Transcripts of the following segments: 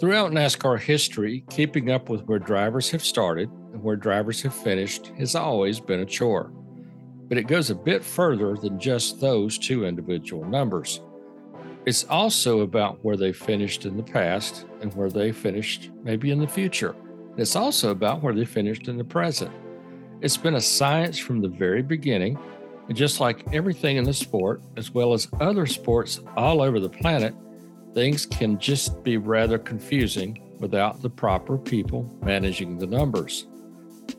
Throughout NASCAR history, keeping up with where drivers have started and where drivers have finished has always been a chore. But it goes a bit further than just those two individual numbers. It's also about where they finished in the past and where they finished maybe in the future. It's also about where they finished in the present. It's been a science from the very beginning, and just like everything in the sport, as well as other sports all over the planet, things can just be rather confusing without the proper people managing the numbers.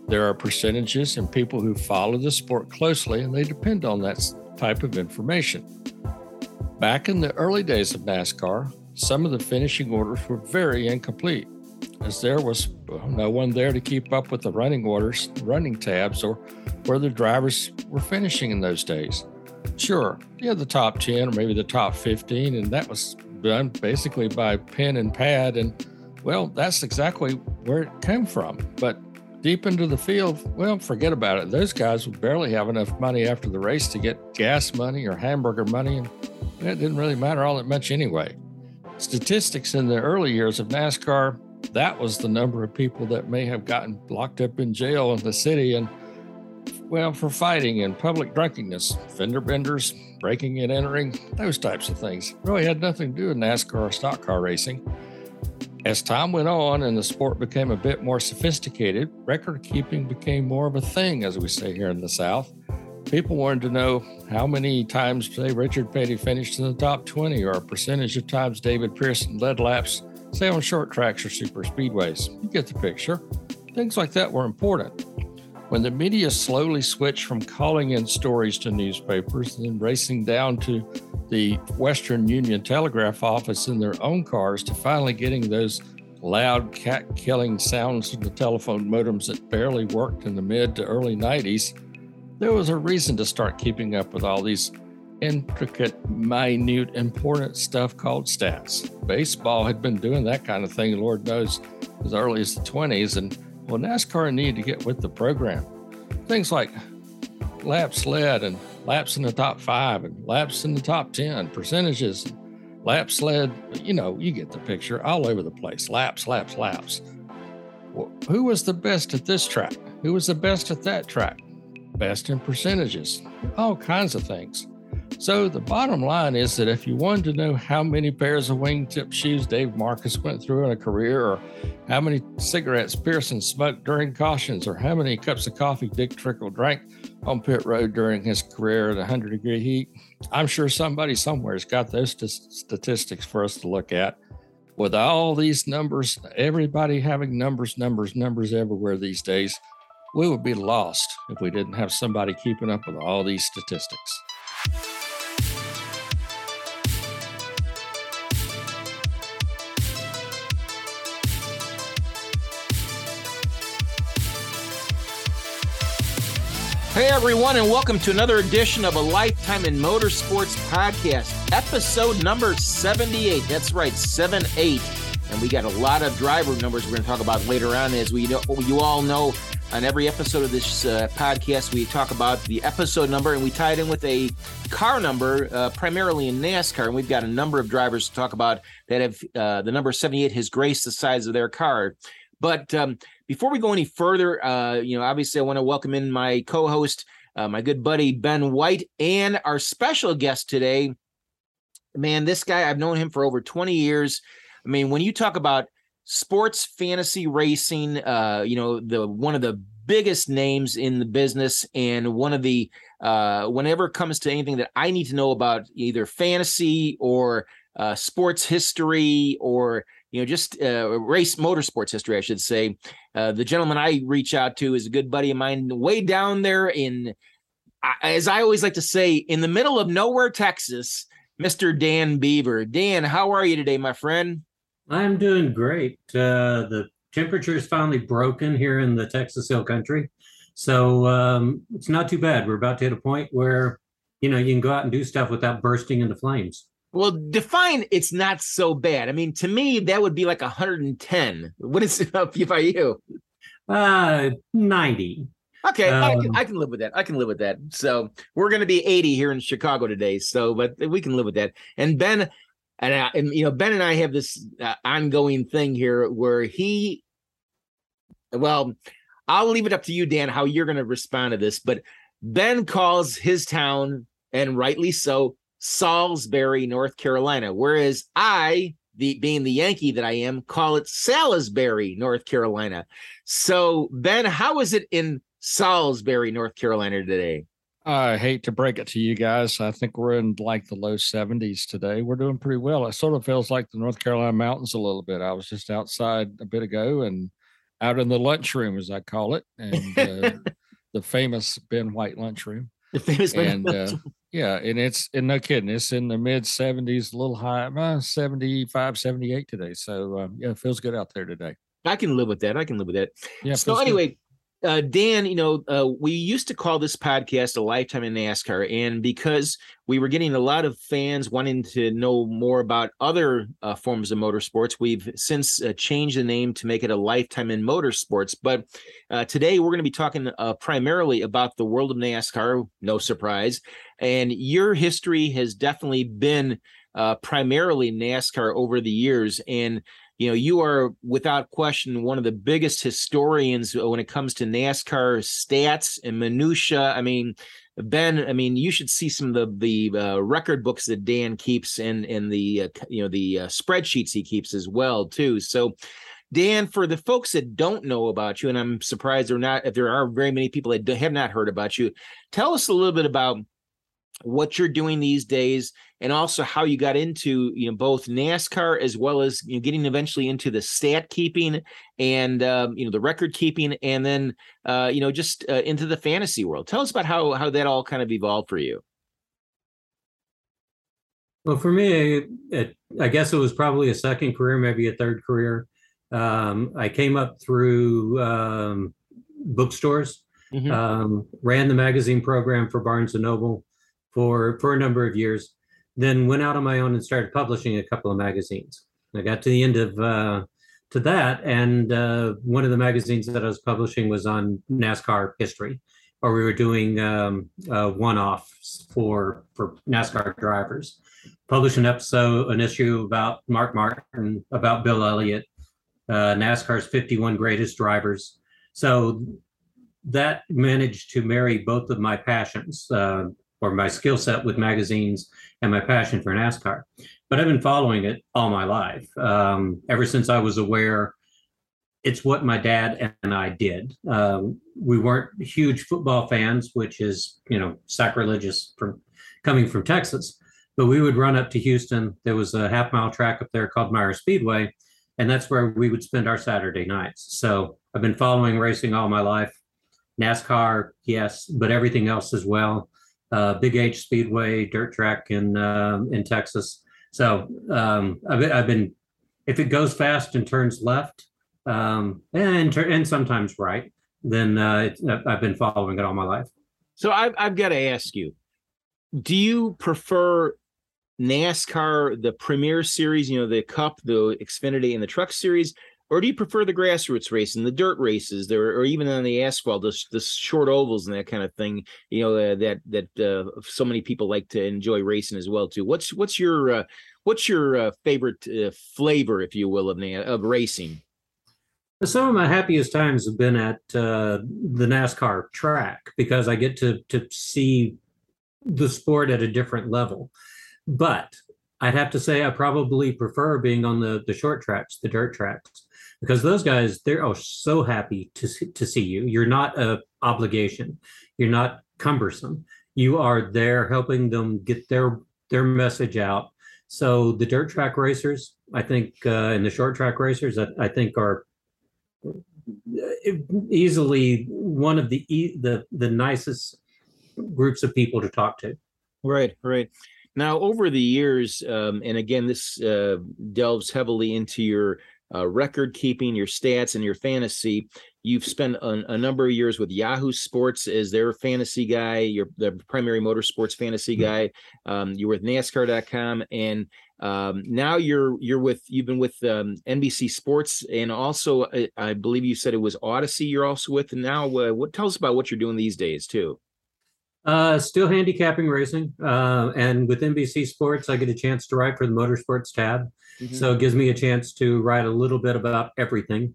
There are percentages and people who follow the sport closely, and they depend on that type of information. Back in the early days of NASCAR, some of the finishing orders were very incomplete, as there was no one there to keep up with the running orders, running tabs, or where the drivers were finishing in those days. Sure, you had the top 10 or maybe the top 15, and that was done basically by pen and pad, and well, that's exactly where it came from. But deep into the field, well, forget about it. Those guys would barely have enough money after the race to get gas money or hamburger money, and it didn't really matter all that much anyway. Statistics in the early years of NASCAR, that was the number of people that may have gotten locked up in jail in the city, and well, for fighting and public drunkenness, fender benders, breaking and entering, those types of things. Really had nothing to do with NASCAR or stock car racing. As time went on and the sport became a bit more sophisticated, record keeping became more of a thing, as we say here in the South. People wanted to know how many times, say, Richard Petty finished in the top 20, or a percentage of times David Pearson led laps, say, on short tracks or super speedways. You get the picture. Things like that were important. When the media slowly switched from calling in stories to newspapers and then racing down to the Western Union Telegraph office in their own cars to finally getting those loud cat-killing sounds of the telephone modems that barely worked in the mid to early 90s, there was a reason to start keeping up with all these intricate, minute, important stuff called stats. Baseball had been doing that kind of thing, Lord knows, as early as the 20s, and well, NASCAR needed to get with the program. Things like laps led and laps in the top 5 and laps in the top 10, percentages, laps led, you know, you get the picture, all over the place. Laps, laps, laps. Well, who was the best at this track? Who was the best at that track? Best in percentages, all kinds of things. So the bottom line is that if you wanted to know how many pairs of wingtip shoes Dave Marcus went through in a career, or how many cigarettes Pearson smoked during cautions, or how many cups of coffee Dick Trickle drank on pit road during his career at 100-degree heat, I'm sure somebody somewhere's got those statistics for us to look at. With all these numbers, everybody having numbers everywhere these days, we would be lost if we didn't have somebody keeping up with all these statistics. Hey everyone, and welcome to another edition of A Lifetime in Motorsports podcast, episode number 78. That's right, 78. And we got a lot of driver numbers we're going to talk about later on. As we know, you all know, on every episode of this podcast, we talk about the episode number, and we tie it in with a car number, primarily in NASCAR. And we've got a number of drivers to talk about that have the number 78 has graced the sides of their car. But before we go any further, obviously I want to welcome in my co-host, my good buddy, Ben White, and our special guest today. Man, this guy, I've known him for over 20 years. I mean, when you talk about sports fantasy racing, one of the biggest names in the business, and one of the, whenever it comes to anything that I need to know about either fantasy or sports history, or race motorsports history, I should say. The gentleman I reach out to is a good buddy of mine way down there in, as I always like to say, in the middle of nowhere, Texas, Mr. Dan Beaver. Dan, how are you today, my friend? I'm doing great. The temperature is finally broken here in the Texas Hill Country. So it's not too bad. We're about to hit a point where, you can go out and do stuff without bursting into flames. Well, define it's not so bad. I mean, to me, that would be like 110. What is it up by you? 90. Okay, I can live with that. So we're going to be 80 here in Chicago today. So, but we can live with that. And Ben, And you know, Ben and I have this ongoing thing here where he, well, I'll leave it up to you, Dan, how you're going to respond to this. But Ben calls his town, and rightly so, Salisbury, North Carolina, whereas I, being the Yankee that I am, call it Salisbury, North Carolina. So, Ben, how is it in Salisbury, North Carolina today? I hate to break it to you guys. I think we're in like the low 70s today. We're doing pretty well. It sort of feels like the North Carolina mountains a little bit. I was just outside a bit ago and out in the lunchroom, as I call it, and the famous Ben White lunchroom. The famous Ben White lunchroom. Yeah, and no kidding, it's in the mid 70s, a little high, 75, 78 today. So yeah, it feels good out there today. I can live with that. Yeah. So anyway, Dan, you know, we used to call this podcast A Lifetime in NASCAR, and because we were getting a lot of fans wanting to know more about other forms of motorsports, we've since changed the name to make it A Lifetime in Motorsports. But today we're going to be talking primarily about the world of NASCAR, no surprise. And your history has definitely been primarily NASCAR over the years. And, you know, you are without question one of the biggest historians when it comes to NASCAR stats and minutia. I mean, Ben, I mean, you should see some of the record books that Dan keeps and the, you know, the spreadsheets he keeps as well, too. So, Dan, for the folks that don't know about you, and I'm surprised they're not, if there are very many people that have not heard about you, tell us a little bit about what you're doing these days, and also how you got into, you know, both NASCAR as well as, you know, getting eventually into the stat keeping and, you know, the record keeping, and then, you know, just into the fantasy world. Tell us about how that all kind of evolved for you. Well, for me, I guess it was probably a second career, maybe a third career. I came up through bookstores, mm-hmm. Ran the magazine program for Barnes and Noble for a number of years, then went out on my own and started publishing a couple of magazines. I got to the end of to that, and one of the magazines that I was publishing was on NASCAR history, or we were doing one-offs for NASCAR drivers. Published an issue about Mark Martin, about Bill Elliott, NASCAR's 51 greatest drivers. So that managed to marry both of my passions, or my skill set with magazines and my passion for NASCAR. But I've been following it all my life. Ever since I was aware, it's what my dad and I did. We weren't huge football fans, which is, you know, sacrilegious coming from Texas, but we would run up to Houston. There was a half-mile track up there called Meyer Speedway, and that's where we would spend our Saturday nights. So I've been following racing all my life. NASCAR, yes, but everything else as well. Big H Speedway, dirt track in Texas. So I've been, if it goes fast and turns left, and sometimes right, then I've been following it all my life. So I've got to ask you, do you prefer NASCAR, the Premier Series, you know, the Cup, the Xfinity, and the Truck Series, or do you prefer the grassroots racing, the dirt races, or even on the asphalt, the short ovals and that kind of thing? You know, that so many people like to enjoy racing as well too. What's your favorite flavor, if you will, of racing? Some of my happiest times have been at the NASCAR track, because I get to see the sport at a different level. But I'd have to say I probably prefer being on the short tracks, the dirt tracks. Because those guys, they are so happy to see you. You're not an obligation. You're not cumbersome. You are there helping them get their message out. So the dirt track racers, I think, and the short track racers, I think are easily one of the nicest groups of people to talk to. Right, right. Now, over the years, and again, this delves heavily into your record keeping, your stats, and your fantasy. You've spent a number of years with Yahoo Sports as their fantasy guy, the primary motorsports fantasy guy. You were with NASCAR.com, and now you've been with NBC Sports, and also I believe you said it was Odyssey. You're also with now. Tell us about what you're doing these days too. Still handicapping racing. And with NBC Sports, I get a chance to write for the Motorsports tab. Mm-hmm. So it gives me a chance to write a little bit about everything.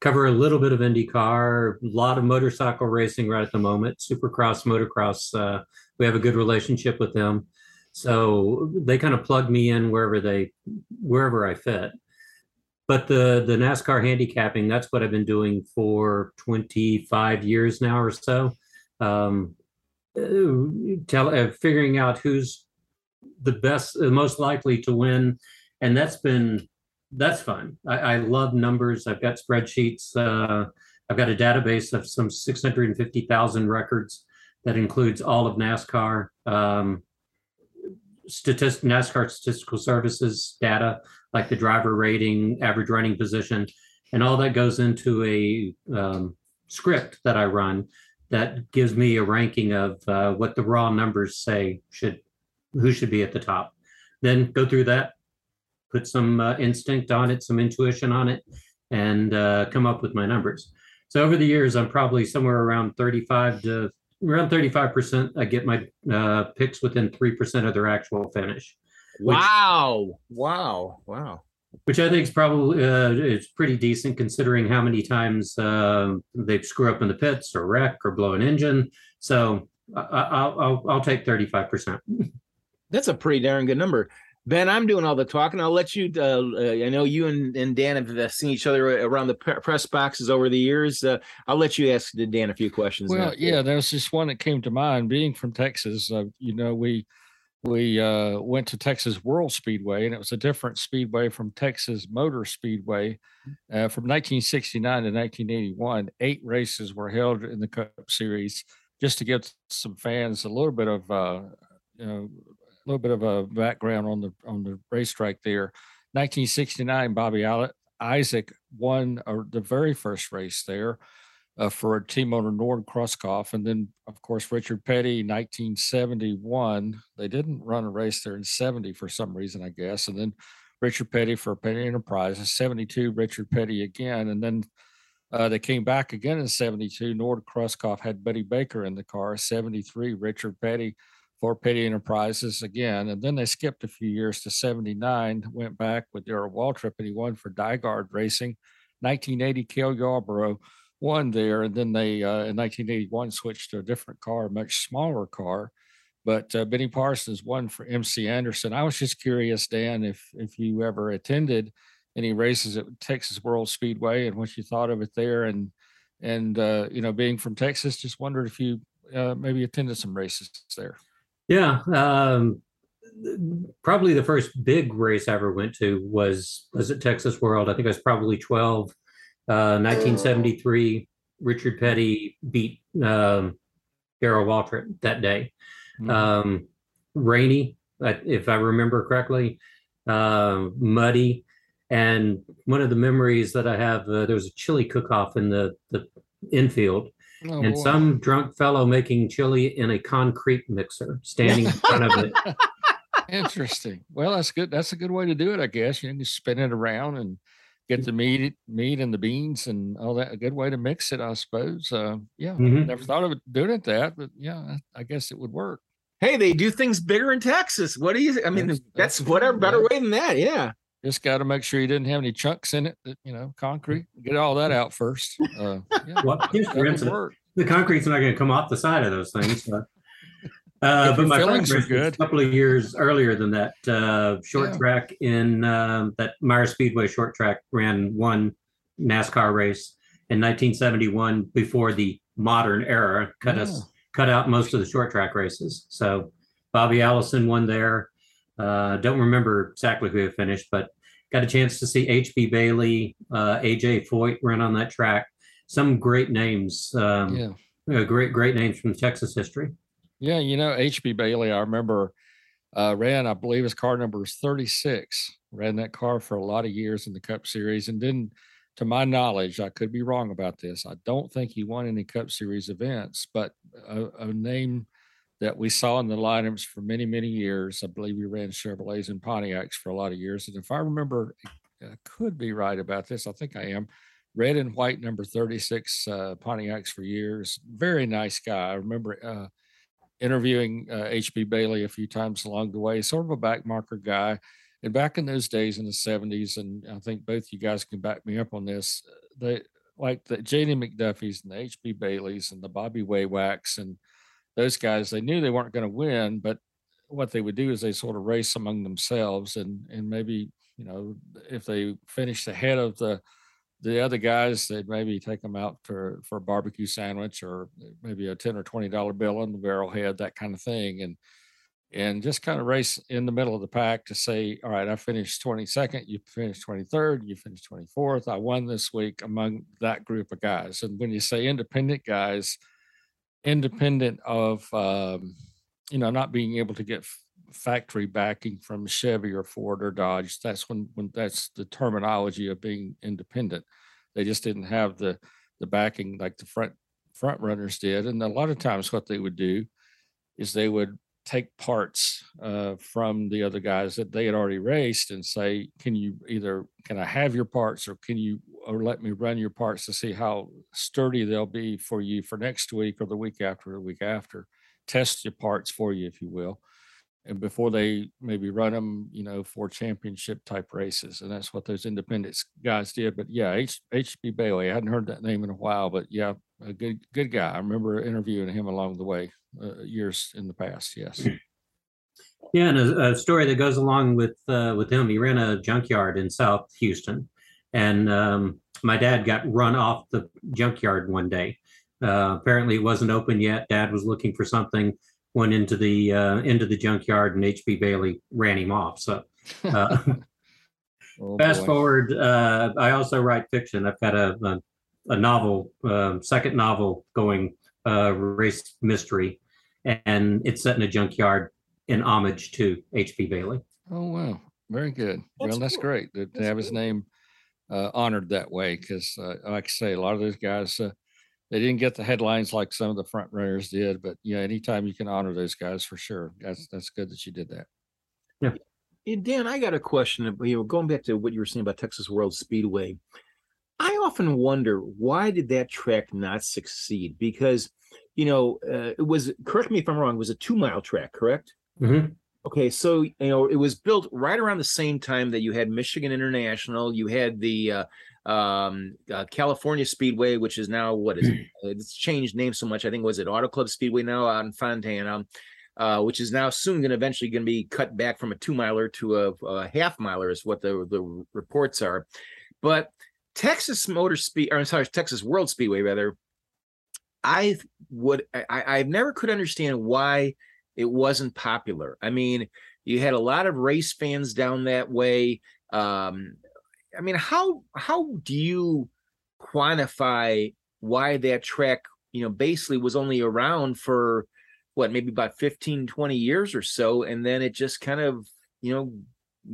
Cover a little bit of IndyCar, a lot of motorcycle racing right at the moment, Supercross, Motocross. We have a good relationship with them. So they kind of plug me in wherever I fit. But the NASCAR handicapping, that's what I've been doing for 25 years now or so. Figuring out who's the best, most likely to win. And that's fun. I love numbers. I've got spreadsheets. I've got a database of some 650,000 records that includes all of NASCAR. NASCAR Statistical Services data, like the driver rating, average running position, and all that goes into a script that I run that gives me a ranking of what the raw numbers say who should be at the top. Then go through that, put some instinct on it, some intuition on it, and come up with my numbers. So over the years, I'm probably somewhere around 35%. I get my picks within 3% of their actual finish. Wow. Which I think is probably it's pretty decent considering how many times they screw up in the pits or wreck or blow an engine. So I'll take 35%. That's a pretty darn good number. Ben, I'm doing all the talking. I'll let you, I know you and Dan have seen each other around the press boxes over the years. I'll let you ask Dan a few questions. Well, yeah, there's this one that came to mind. Being from Texas, we went to Texas World Speedway, and it was a different speedway from Texas Motor Speedway. From 1969 to 1981, 8 races were held in the Cup Series, just to give some fans a little bit of, a background on the racetrack there. 1969, Bobby Isaac won the very first race there for a team owner, Nord Crosskoff. And then, of course, Richard Petty, 1971. They didn't run a race there in 70 for some reason, I guess. And then Richard Petty for Petty Enterprises, 72, Richard Petty again. And then they came back again in 72. Nord Crosskoff had Buddy Baker in the car, 73, Richard Petty for Petty Enterprises again. And then they skipped a few years to 79, went back with Darrell Waltrip, and he won for Diehard Racing. 1980, Cale Yarborough won there. And then they, in 1981, switched to a different car, a much smaller car. But Benny Parsons won for MC Anderson. I was just curious, Dan, if you ever attended any races at Texas World Speedway and what you thought of it there. And you know, being from Texas, just wondered if you maybe attended some races there. Yeah, probably the first big race I ever went to was at Texas World. I think I was probably 12, 1973. Richard Petty beat Darrell Waltrip that day. Mm-hmm. Rainy, if I remember correctly, muddy. And one of the memories that I have, there was a chili cook-off in the infield. Oh, and boy. Some drunk fellow making chili in a concrete mixer, standing in front of it. Interesting. Well, that's good. That's a good way to do it, I guess. You can just spin it around and get the meat and the beans and all that. A good way to mix it, I suppose. Mm-hmm. Never thought of doing it that, but yeah, I guess it would work. Hey, they do things bigger in Texas. What do you? I mean, that's whatever better way than that. Yeah. Just got to make sure you didn't have any chunks in it, that, you know, concrete. Get all that out first. The concrete's not going to come off the side of those things. So. But my feelings are good. A couple of years earlier than that, track in that Meyer Speedway short track ran one NASCAR race in 1971 before the modern era cut out most of the short track races. So Bobby Allison won there. Don't remember exactly who it finished, but got a chance to see HB Bailey, AJ Foyt run on that track. Some great names, great names from Texas history. Yeah, you know, HB Bailey, I remember ran, I believe his car number was 36, ran that car for a lot of years in the Cup Series. And then, to my knowledge, I could be wrong about this, I don't think he won any Cup Series events, but a name that we saw in the lineups for many, many years. I believe we ran Chevrolets and Pontiacs for a lot of years. And if I remember, I could be right about this. I think I am. Red and white, number 36 Pontiacs for years. Very nice guy. I remember interviewing H.B. Bailey a few times along the way, sort of a backmarker guy. And back in those days in the 70s, and I think both you guys can back me up on this, they like the J.D. McDuffie's and the H.B. Bailey's and the Bobby Waywacks and those guys, they knew they weren't going to win, but what they would do is they sort of race among themselves, and maybe, you know, if they finished ahead of the other guys, they'd maybe take them out for a barbecue sandwich or maybe a $10 or $20 bill on the barrelhead, that kind of thing. And just kind of race in the middle of the pack to say, all right, I finished 22nd, you finished 23rd, you finished 24th. I won this week among that group of guys. And when you say independent guys, independent of, you know, not being able to get factory backing from Chevy or Ford or Dodge, that's when that's the terminology of being independent. They just didn't have the backing like the front runners did. And a lot of times what they would do is they would take parts from the other guys that they had already raced and say, can I have your parts, or or let me run your parts to see how sturdy they'll be for you for next week or the week after, or the week after, test your parts for you, if you will. And before they maybe run them, you know, for championship type races. And that's what those independent guys did. But yeah, H.B. Bailey, I hadn't heard that name in a while, but yeah, a good guy. I remember interviewing him along the way years in the past. Yes. Yeah. And a story that goes along with him, he ran a junkyard in South Houston, and my dad got run off the junkyard one day. Apparently it wasn't open yet. Dad was looking for something, went into the junkyard, and H.B. Bailey ran him off. So fast forward, I also write fiction. I've got a novel, second novel going, race mystery, and it's set in a junkyard in homage to H.B. Bailey. Oh, wow. Very good. That's great that they have his name honored that way, because like I say, a lot of those guys, they didn't get the headlines like some of the front runners did, but yeah, anytime you can honor those guys, for sure. That's good that you did that. Yeah. And Dan, I got a question. You know, going back to what you were saying about Texas World Speedway, I often wonder, why did that track not succeed? Because, you know, it was, correct me if I'm wrong, it was a 2-mile track, correct? Mm-hmm. Okay, so, you know, it was built right around the same time that you had Michigan International, you had the California Speedway, which is now, what is it? It's changed names so much. I think, was it Auto Club Speedway now out in Fontana, which is now soon going to eventually going to be cut back from a 2-miler to a half-miler is what the reports are. But Texas World Speedway, rather, I never could understand why it wasn't popular. I mean, you had a lot of race fans down that way. I mean, how do you quantify why that track, you know, basically was only around for what, maybe about 15, 20 years or so, and then it just kind of, you know,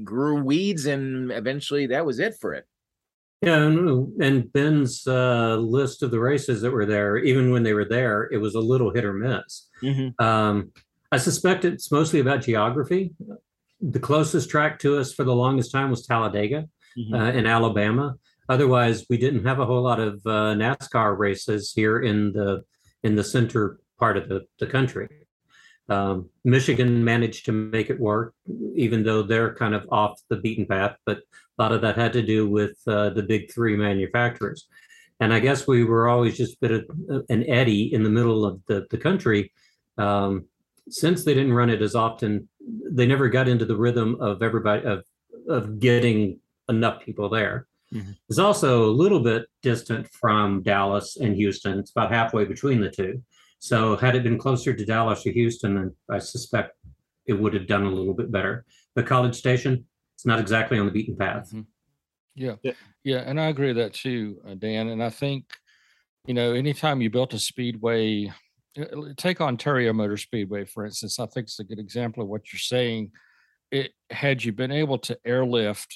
grew weeds, and eventually that was it for it. Yeah, and Ben's list of the races that were there, even when they were there, it was a little hit or miss. Mm-hmm. I suspect it's mostly about geography. The closest track to us for the longest time was Talladega. Mm-hmm. In Alabama. Otherwise, we didn't have a whole lot of NASCAR races here in the center part of the country. Michigan managed to make it work, even though they're kind of off the beaten path. But a lot of that had to do with the big three manufacturers. And I guess we were always just a bit of an eddy in the middle of the country. Since they didn't run it as often, they never got into the rhythm of everybody of getting enough people there. Mm-hmm. It's also a little bit distant from Dallas and Houston. It's about halfway between the two. So had it been closer to Dallas or Houston, then I suspect it would have done a little bit better. But College Station, it's not exactly on the beaten path. Mm-hmm. Yeah. And I agree with that too, Dan. And I think, you know, anytime you built a speedway, take Ontario Motor Speedway, for instance, I think it's a good example of what you're saying. Had you been able to airlift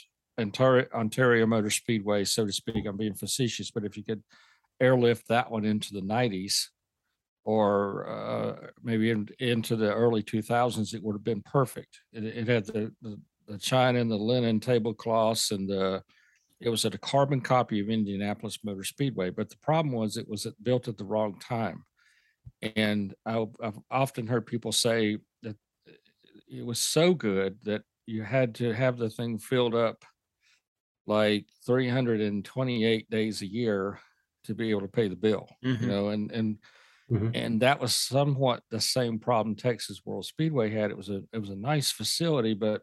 Ontario Motor Speedway, so to speak, I'm being facetious, but if you could airlift that one into the 90s or maybe into the early 2000s, it would have been perfect. It had the china and the linen tablecloths, and it was at a carbon copy of Indianapolis Motor Speedway. But the problem was it was built at the wrong time. And I've often heard people say that it was so good that you had to have the thing filled up like 328 days a year to be able to pay the bill, mm-hmm. you know, and that was somewhat the same problem Texas World Speedway had. It was a nice facility, but,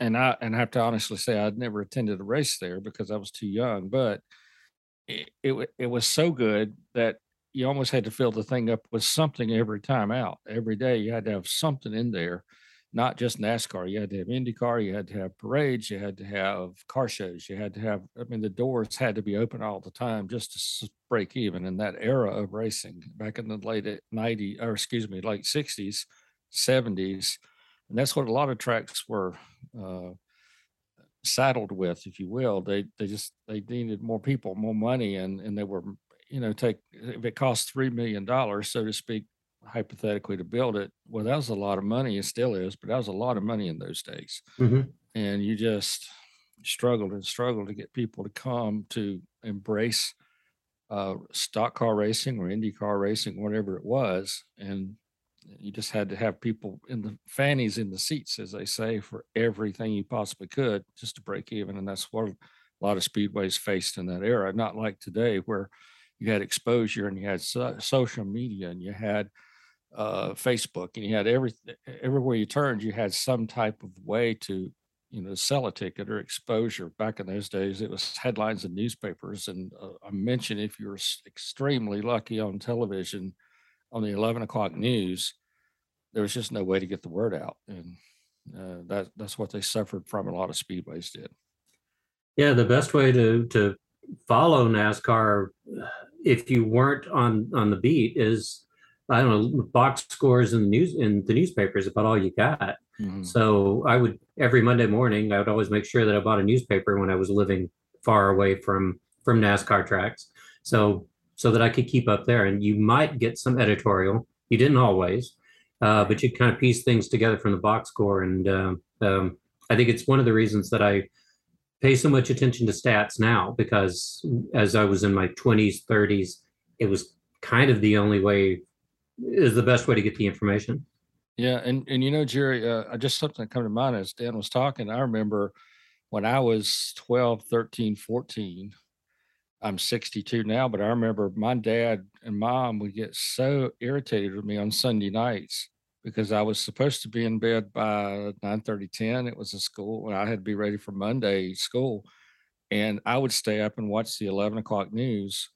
and I have to honestly say, I'd never attended a race there because I was too young, but it was so good that you almost had to fill the thing up with something every time out. Every day you had to have something in there, not just NASCAR. You had to have IndyCar, you had to have parades, you had to have car shows, you had to have, I mean, the doors had to be open all the time just to break even in that era of racing back in the late 60s, 70s. And that's what a lot of tracks were saddled with, if you will. They needed more people, more money, and they were, you know, if it cost $3 million, so to speak, hypothetically, to build it, well, that was a lot of money. It still is, but that was a lot of money in those days. Mm-hmm. And you just struggled to get people to come to embrace stock car racing or Indy car racing, whatever it was. And you just had to have people in the fannies in the seats, as they say, for everything you possibly could just to break even. And that's what a lot of speedways faced in that era. Not like today, where you had exposure and you had social media and you had Facebook and you had everywhere you turned, you had some type of way to, you know, sell a ticket or exposure. Back in those days, it was headlines in newspapers. And I mentioned, if you were extremely lucky, on television, on the 11 o'clock news, there was just no way to get the word out. And that's what they suffered from. A lot of speedways did. Yeah, the best way to follow NASCAR, if you weren't on the beat, is, I don't know, box scores and news in the newspapers, about all you got. Mm-hmm. So I would, every Monday morning, I would always make sure that I bought a newspaper when I was living far away from NASCAR tracks, so that I could keep up there. And you might get some editorial. You didn't always, but you'd kind of piece things together from the box score. And I think it's one of the reasons that I pay so much attention to stats now, because as I was in my 20s, 30s, it was kind of the only way, is the best way to get the information. Yeah. And you know, Jerry, just something that came to mind as Dan was talking. I remember when I was 12, 13, 14, I'm 62 now, but I remember my dad and mom would get so irritated with me on Sunday nights, because I was supposed to be in bed by 9:30, 10. It was a school, and I had to be ready for Monday school. And I would stay up and watch the 11 o'clock news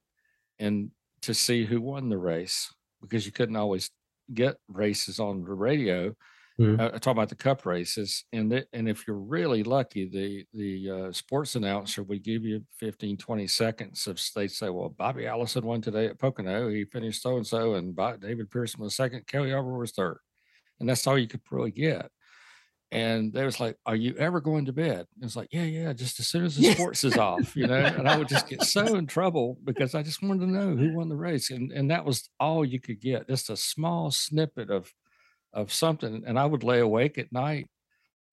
and to see who won the race, because you couldn't always get races on the radio. Mm-hmm. I talk about the cup races. And if you're really lucky, the sports announcer would give you 15, 20 seconds of, they'd say, well, Bobby Allison won today at Pocono. He finished so-and-so, and David Pearson was second. Kelly Arbor was third. And that's all you could really get. And they was like, are you ever going to bed? And it's like, yeah, just as soon as the sports is off, you know. And I would just get so in trouble because I just wanted to know who won the race. And that was all you could get, just a small snippet of something. And I would lay awake at night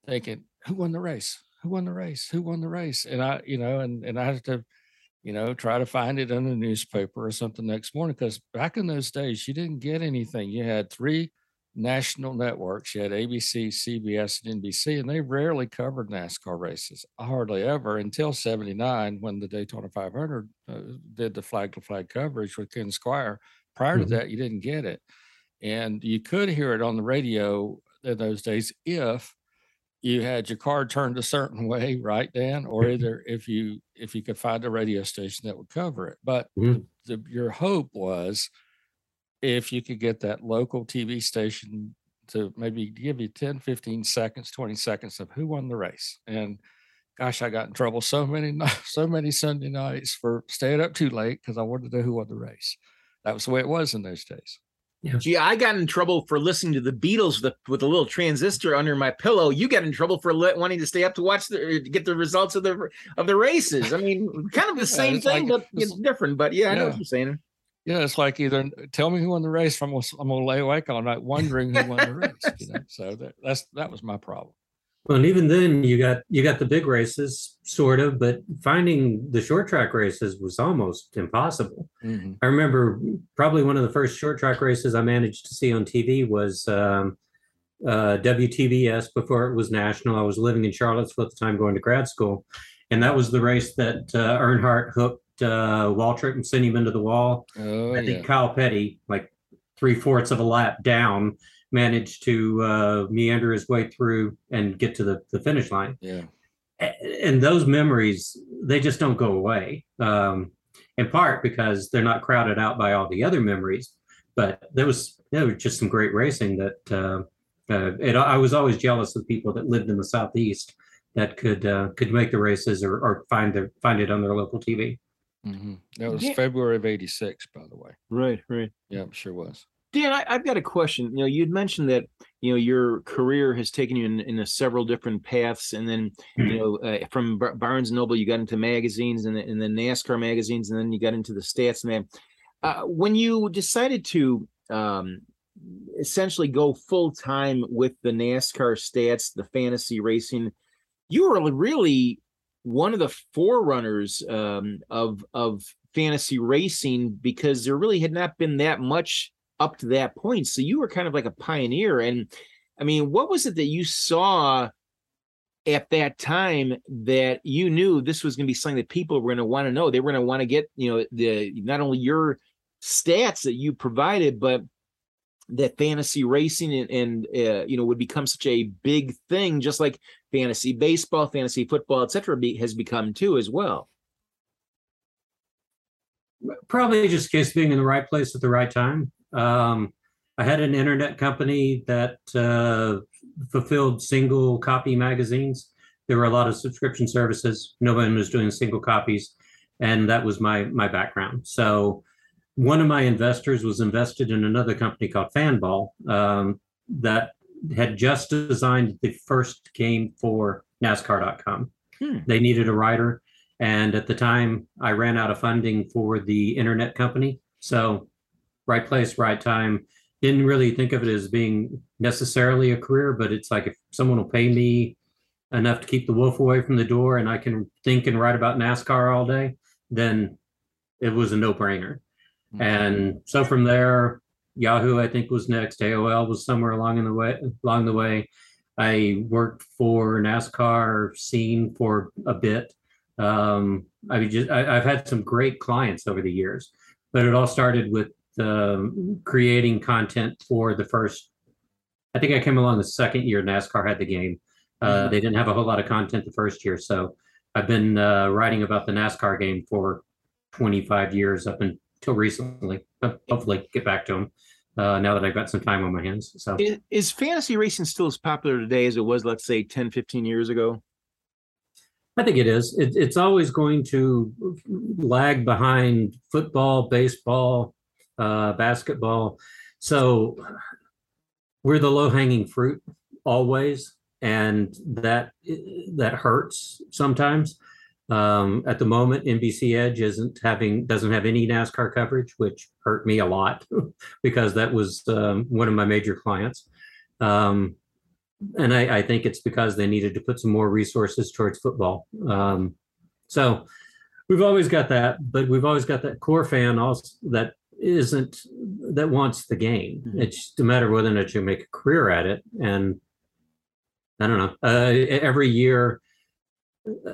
thinking, who won the race? Who won the race? Who won the race? And I, you know, and I had to, you know, try to find it in the newspaper or something next morning, because back in those days, you didn't get anything. You had three national networks. You had ABC, CBS, and NBC, and they rarely covered NASCAR races, hardly ever, until 79, when the Daytona 500 did the flag-to-flag coverage with Ken Squire. Prior to that, you didn't get it. And you could hear it on the radio in those days if you had your car turned a certain way, right, Dan? Or either if you could find a radio station that would cover it. But your hope was, if you could get that local TV station to maybe give you 10, 15 seconds, 20 seconds of who won the race. And gosh, I got in trouble so many Sunday nights for staying up too late because I wanted to know who won the race. That was the way it was in those days. Yeah. Gee, I got in trouble for listening to the Beatles with a little transistor under my pillow. You got in trouble for wanting to stay up to watch to get the results of the races. I mean, kind of the same thing, like, but it's different. But yeah, I know what you're saying. Yeah, it's like, either tell me who won the race, I'm gonna lay awake all night wondering who won the race. You know? So that was my problem. Well, and even then you got the big races sort of, but finding the short track races was almost impossible. Mm-hmm. I remember probably one of the first short track races I managed to see on TV was WTBS before it was national. I was living in Charlottesville at the time, going to grad school. And that was the race that Earnhardt hooked Waltrip and sent him into the wall. Oh, I think Kyle Petty, like 3/4 of a lap down, managed to meander his way through and get to the finish line. Yeah. And those memories, they just don't go away, in part because they're not crowded out by all the other memories. But there was just some great racing that I was always jealous of people that lived in the Southeast that could make the races or find it on their local TV. Mm-hmm. That was February of '86, by the way. Right. Yeah, it sure was. Dan, I've got a question. You know, you'd mentioned that, you know, your career has taken you in several different paths, and then, you know, from Barnes and Noble, you got into magazines and then NASCAR magazines, and then you got into the stats man. When you decided to essentially go full time with the NASCAR stats, the fantasy racing, you were really one of the forerunners of fantasy racing, because there really had not been that much up to that point. So you were kind of like a pioneer. And I mean, what was it that you saw at that time that you knew this was going to be something that people were going to want to know? They were going to want to get, you know, not only your stats that you provided, but that fantasy racing and you know, would become such a big thing, just like fantasy baseball, fantasy football, etc. has become too as well. Probably just case being in the right place at the right time. I had an internet company that fulfilled single copy magazines. There were a lot of subscription services. No one was doing single copies, and that was my background. So one of my investors was invested in another company called Fanball that had just designed the first game for NASCAR.com. They needed a writer, and at the time I ran out of funding for the internet company. So right place, right time. Didn't really think of it as being necessarily a career, but it's like if someone will pay me enough to keep the wolf away from the door and I can think and write about NASCAR all day, then it was a no-brainer. Mm-hmm. And so from there, Yahoo, I think, was next. AOL was somewhere along the way. I worked for NASCAR scene for a bit. I've had some great clients over the years, but it all started with creating content for the first. I think I came along the second year NASCAR had the game. They didn't have a whole lot of content the first year, so I've been writing about the NASCAR game for 25 years up until recently. I'll hopefully get back to them now that I've got some time on my hands. So is fantasy racing still as popular today as it was, let's say, 10, 15 years ago? I think it is. It's always going to lag behind football, baseball, basketball. So we're the low-hanging fruit always, and that hurts sometimes. At the moment, NBC Edge doesn't have any NASCAR coverage, which hurt me a lot because that was one of my major clients. And I think it's because they needed to put some more resources towards football. So we've always got that, but we've always got that core fan also that wants the game. It's just a matter of whether or not you make a career at it. And I don't know, every year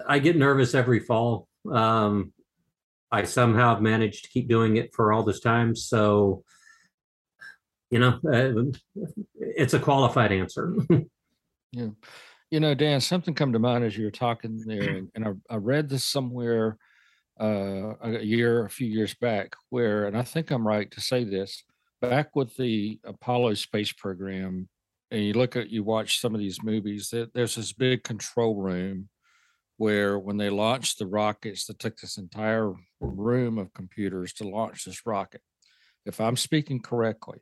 I get nervous every fall. I somehow have managed to keep doing it for all this time. So, you know, it's a qualified answer. Yeah. You know, Dan, something come to mind as you were talking there, and I read this somewhere a few years back, where, and I think I'm right to say this, back with the Apollo space program, and you watch some of these movies, that there's this big control room where when they launched the rockets, they took this entire room of computers to launch this rocket. If I'm speaking correctly,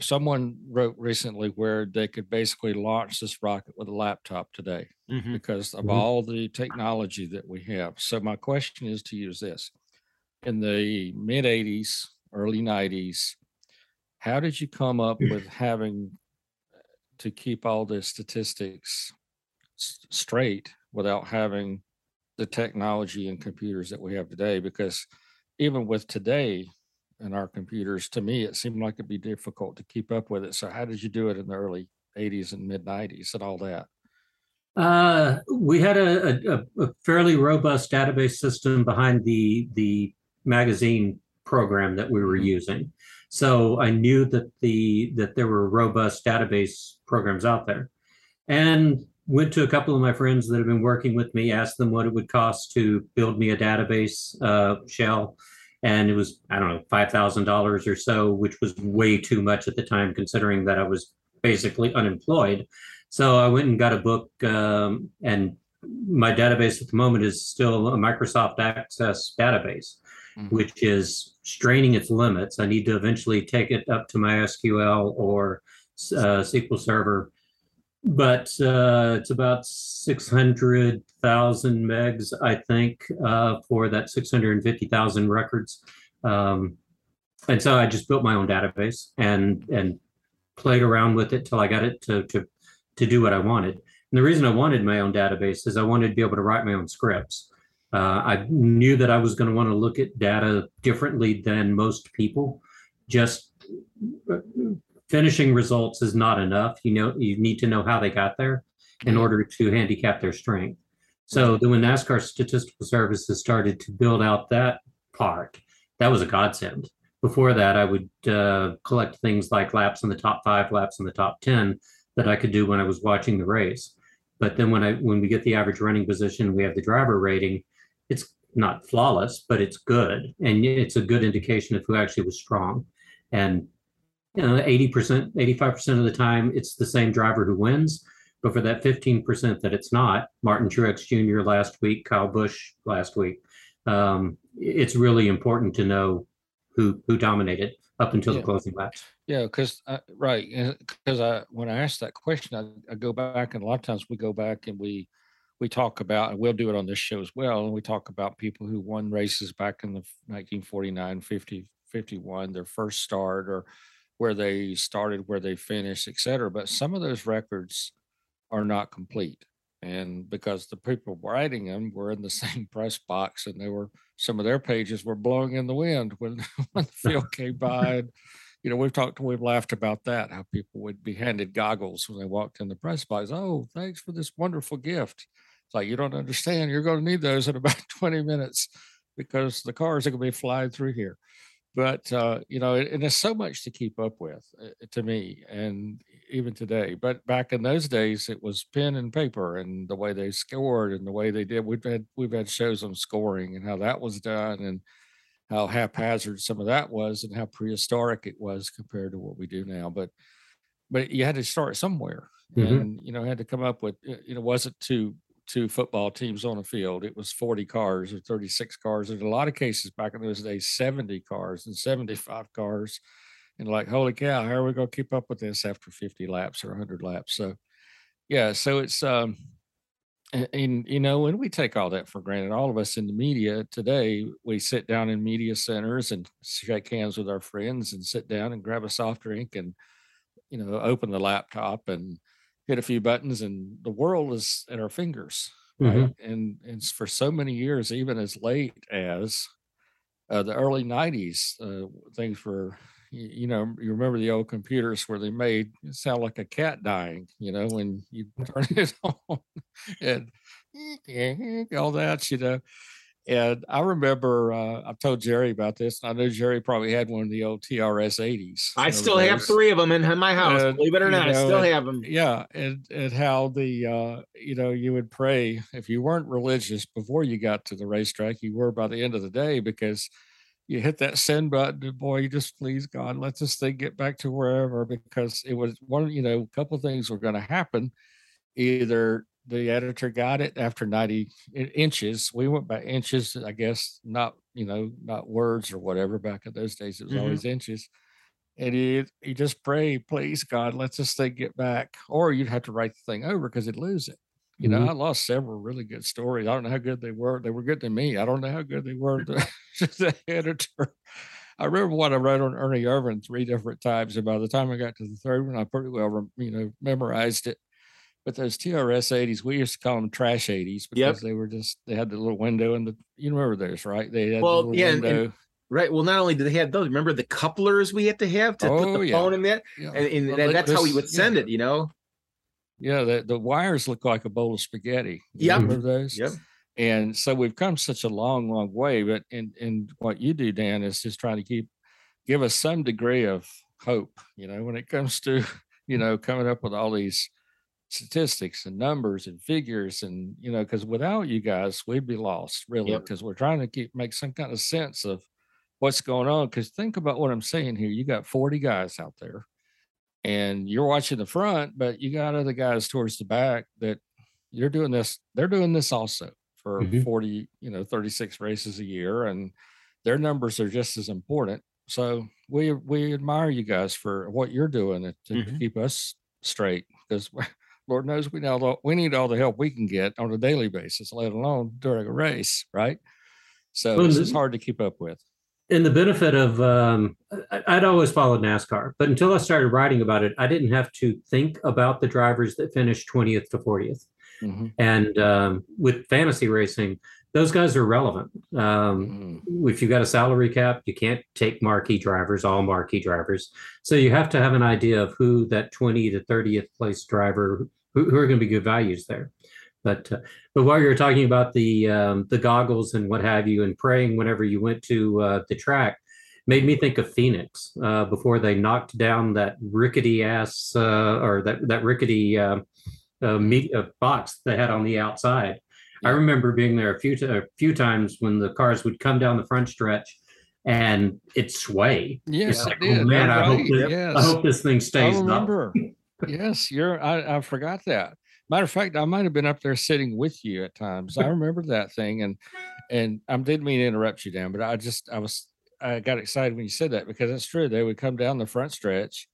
someone wrote recently where they could basically launch this rocket with a laptop today. Mm-hmm. Because of all the technology that we have. So my question is to you is this: in the mid 80s, early 90s, how did you come up with having to keep all the statistics straight without having the technology and computers that we have today. Because even with today and our computers, to me, it seemed like it'd be difficult to keep up with it. So how did you do it in the early 80s and mid 90s and all that? We had a fairly robust database system behind the magazine program that we were using. So I knew that there were robust database programs out there, and went to a couple of my friends that have been working with me, asked them what it would cost to build me a database shell. And it was, I don't know, $5,000 or so, which was way too much at the time, considering that I was basically unemployed. So I went and got a book, and my database at the moment is still a Microsoft Access database, which is straining its limits. I need to eventually take it up to MySQL or SQL Server, but it's about 600,000 megs, I think, for that 650,000 records. And so I just built my own database and played around with it till I got it to do what I wanted. And the reason I wanted my own database is I wanted to be able to write my own scripts. I knew that I was going to want to look at data differently than most people. Just finishing results is not enough. You know, you need to know how they got there in order to handicap their strength. So then when NASCAR Statistical Services started to build out that part, that was a godsend. Before that, I would collect things like laps in the top 5, laps in the top 10 that I could do when I was watching the race. But then when we get the average running position, we have the driver rating. It's not flawless, but it's good, and it's a good indication of who actually was strong. And you know, 80%, 85% of the time, it's the same driver who wins. But for that 15% that it's not, Martin Truex Jr. last week, Kyle Busch last week, it's really important to know who dominated up until the closing laps. Yeah, because when I asked that question, I go back, and a lot of times we go back and we talk about, and we'll do it on this show as well, and we talk about people who won races back in the 1949, 50, 51, their first start, or where they started, where they finished, et cetera. But some of those records are not complete. And because the people writing them were in the same press box, and they were, some of their pages were blowing in the wind when the field came by. And, you know, we've laughed about that, how people would be handed goggles when they walked in the press box. Oh, thanks for this wonderful gift. It's like, you don't understand. You're going to need those in about 20 minutes because the cars are going to be flying through here. But, you know, and there's so much to keep up with, to me, and even today. But back in those days, it was pen and paper, and the way they scored and the way they did. We've had shows on scoring and how that was done, and how haphazard some of that was, and how prehistoric it was compared to what we do now. But you had to start somewhere, and, you know, had to come up with, you know, wasn't two football teams on a field. It was 40 cars or 36 cars. There's a lot of cases back in those days, 70 cars and 75 cars. And like, holy cow, how are we going to keep up with this after 50 laps or 100 laps? So, yeah, so it's, and you know, and we take all that for granted. All of us in the media today, we sit down in media centers and shake hands with our friends and sit down and grab a soft drink and, you know, open the laptop and hit a few buttons, and the world is at our fingers, right? And for so many years, even as late as the early 90s, things were, you know, you remember the old computers where they made it sound like a cat dying, you know, when you turn it on and all that, you know. And I remember, I've told Jerry about this. I know Jerry probably had one of the old TRS 80s. I still have 3 of them in my house, believe it or not. I still have them. Yeah. And how the, you know, you would pray if you weren't religious before you got to the racetrack, you were by the end of the day, because you hit that send button and boy, you just, please God, let this thing get back to wherever, because it was one, you know, a couple things were going to happen. Either the editor got it after 90 inches. We went by inches, I guess, not, you know, not words or whatever. Back in those days, it was always inches. And you just pray, please, God, let this thing get back. Or you'd have to write the thing over because it'd lose it. You know, I lost several really good stories. I don't know how good they were. They were good to me. I don't know how good they were to the editor. I remember what I read on Ernie Irvin three different times, and by the time I got to the third one, I pretty well, you know, memorized it. But those TRS 80s, we used to call them trash 80s because they were just, they had the little window and the, you remember those, right? They had the little window. And, right. Well, not only did they have those, remember the couplers we had to have to put the phone in that? Yeah. And well, that's how we would send it, you know? Yeah, the wires look like a bowl of spaghetti. Yeah. Remember those? Yep. And so we've come such a long, long way. But and what you do, Dan, is just trying to give us some degree of hope, you know, when it comes to, you know, coming up with all these statistics and numbers and figures, and, you know, because without you guys, we'd be lost, really, because we're trying to make some kind of sense of what's going on. Because think about what I'm saying here. You got 40 guys out there and you're watching the front, but you got other guys towards the back that you're doing this. They're doing this also for 40, you know, 36 races a year, and their numbers are just as important. So we admire you guys for what you're doing to keep us straight, because Lord knows we need all the help we can get on a daily basis, let alone during a race, right? So this is hard to keep up with. And the benefit of, I'd always followed NASCAR, but until I started writing about it, I didn't have to think about the drivers that finished 20th to 40th. And with fantasy racing, those guys are relevant. If you've got a salary cap, you can't take marquee drivers, all marquee drivers. So you have to have an idea of who that 20 to 30th place driver, who are going to be good values there. But while you're talking about the goggles and what have you, and praying whenever you went to the track, made me think of Phoenix before they knocked down that rickety ass or that rickety box they had on the outside. I remember being there a few times when the cars would come down the front stretch and it'd sway. Yes, it's like, oh, man, right. I hope this thing stays up. Yes, I forgot that. Matter of fact, I might have been up there sitting with you at times. I remember that thing, and I didn't mean to interrupt you, Dan, but I got excited when you said that, because it's true. They would come down the front stretch,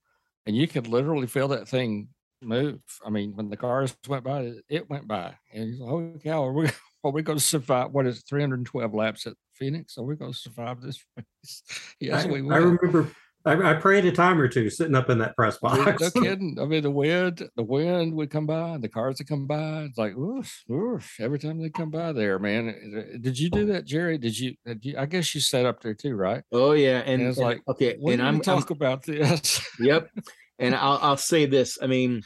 and you could literally feel that thing move. I mean, when the cars went by, it went by, and holy cow, are we going to survive? What is it, 312 laps at Phoenix? Are we going to survive this race? Yes, we will. I remember. I prayed a time or two sitting up in that press box. No kidding. I mean, the wind would come by, and the cars would come by. It's like, oof, every time they come by there, man. Did you do that, Jerry? Did you? I guess you sat up there too, right? Oh yeah, and it's like, okay, and I'm talk about this. Yep, and I'll say this. I mean,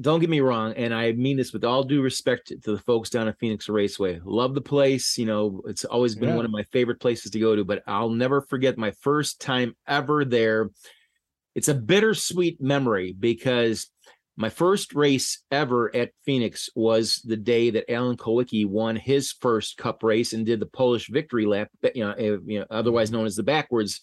don't get me wrong, and I mean this with all due respect to the folks down at Phoenix Raceway. Love the place. You know, it's always been one of my favorite places to go to, but I'll never forget my first time ever there. It's a bittersweet memory, because my first race ever at Phoenix was the day that Alan Kulwicki won his first Cup race and did the Polish victory lap, you know, otherwise known as the backwards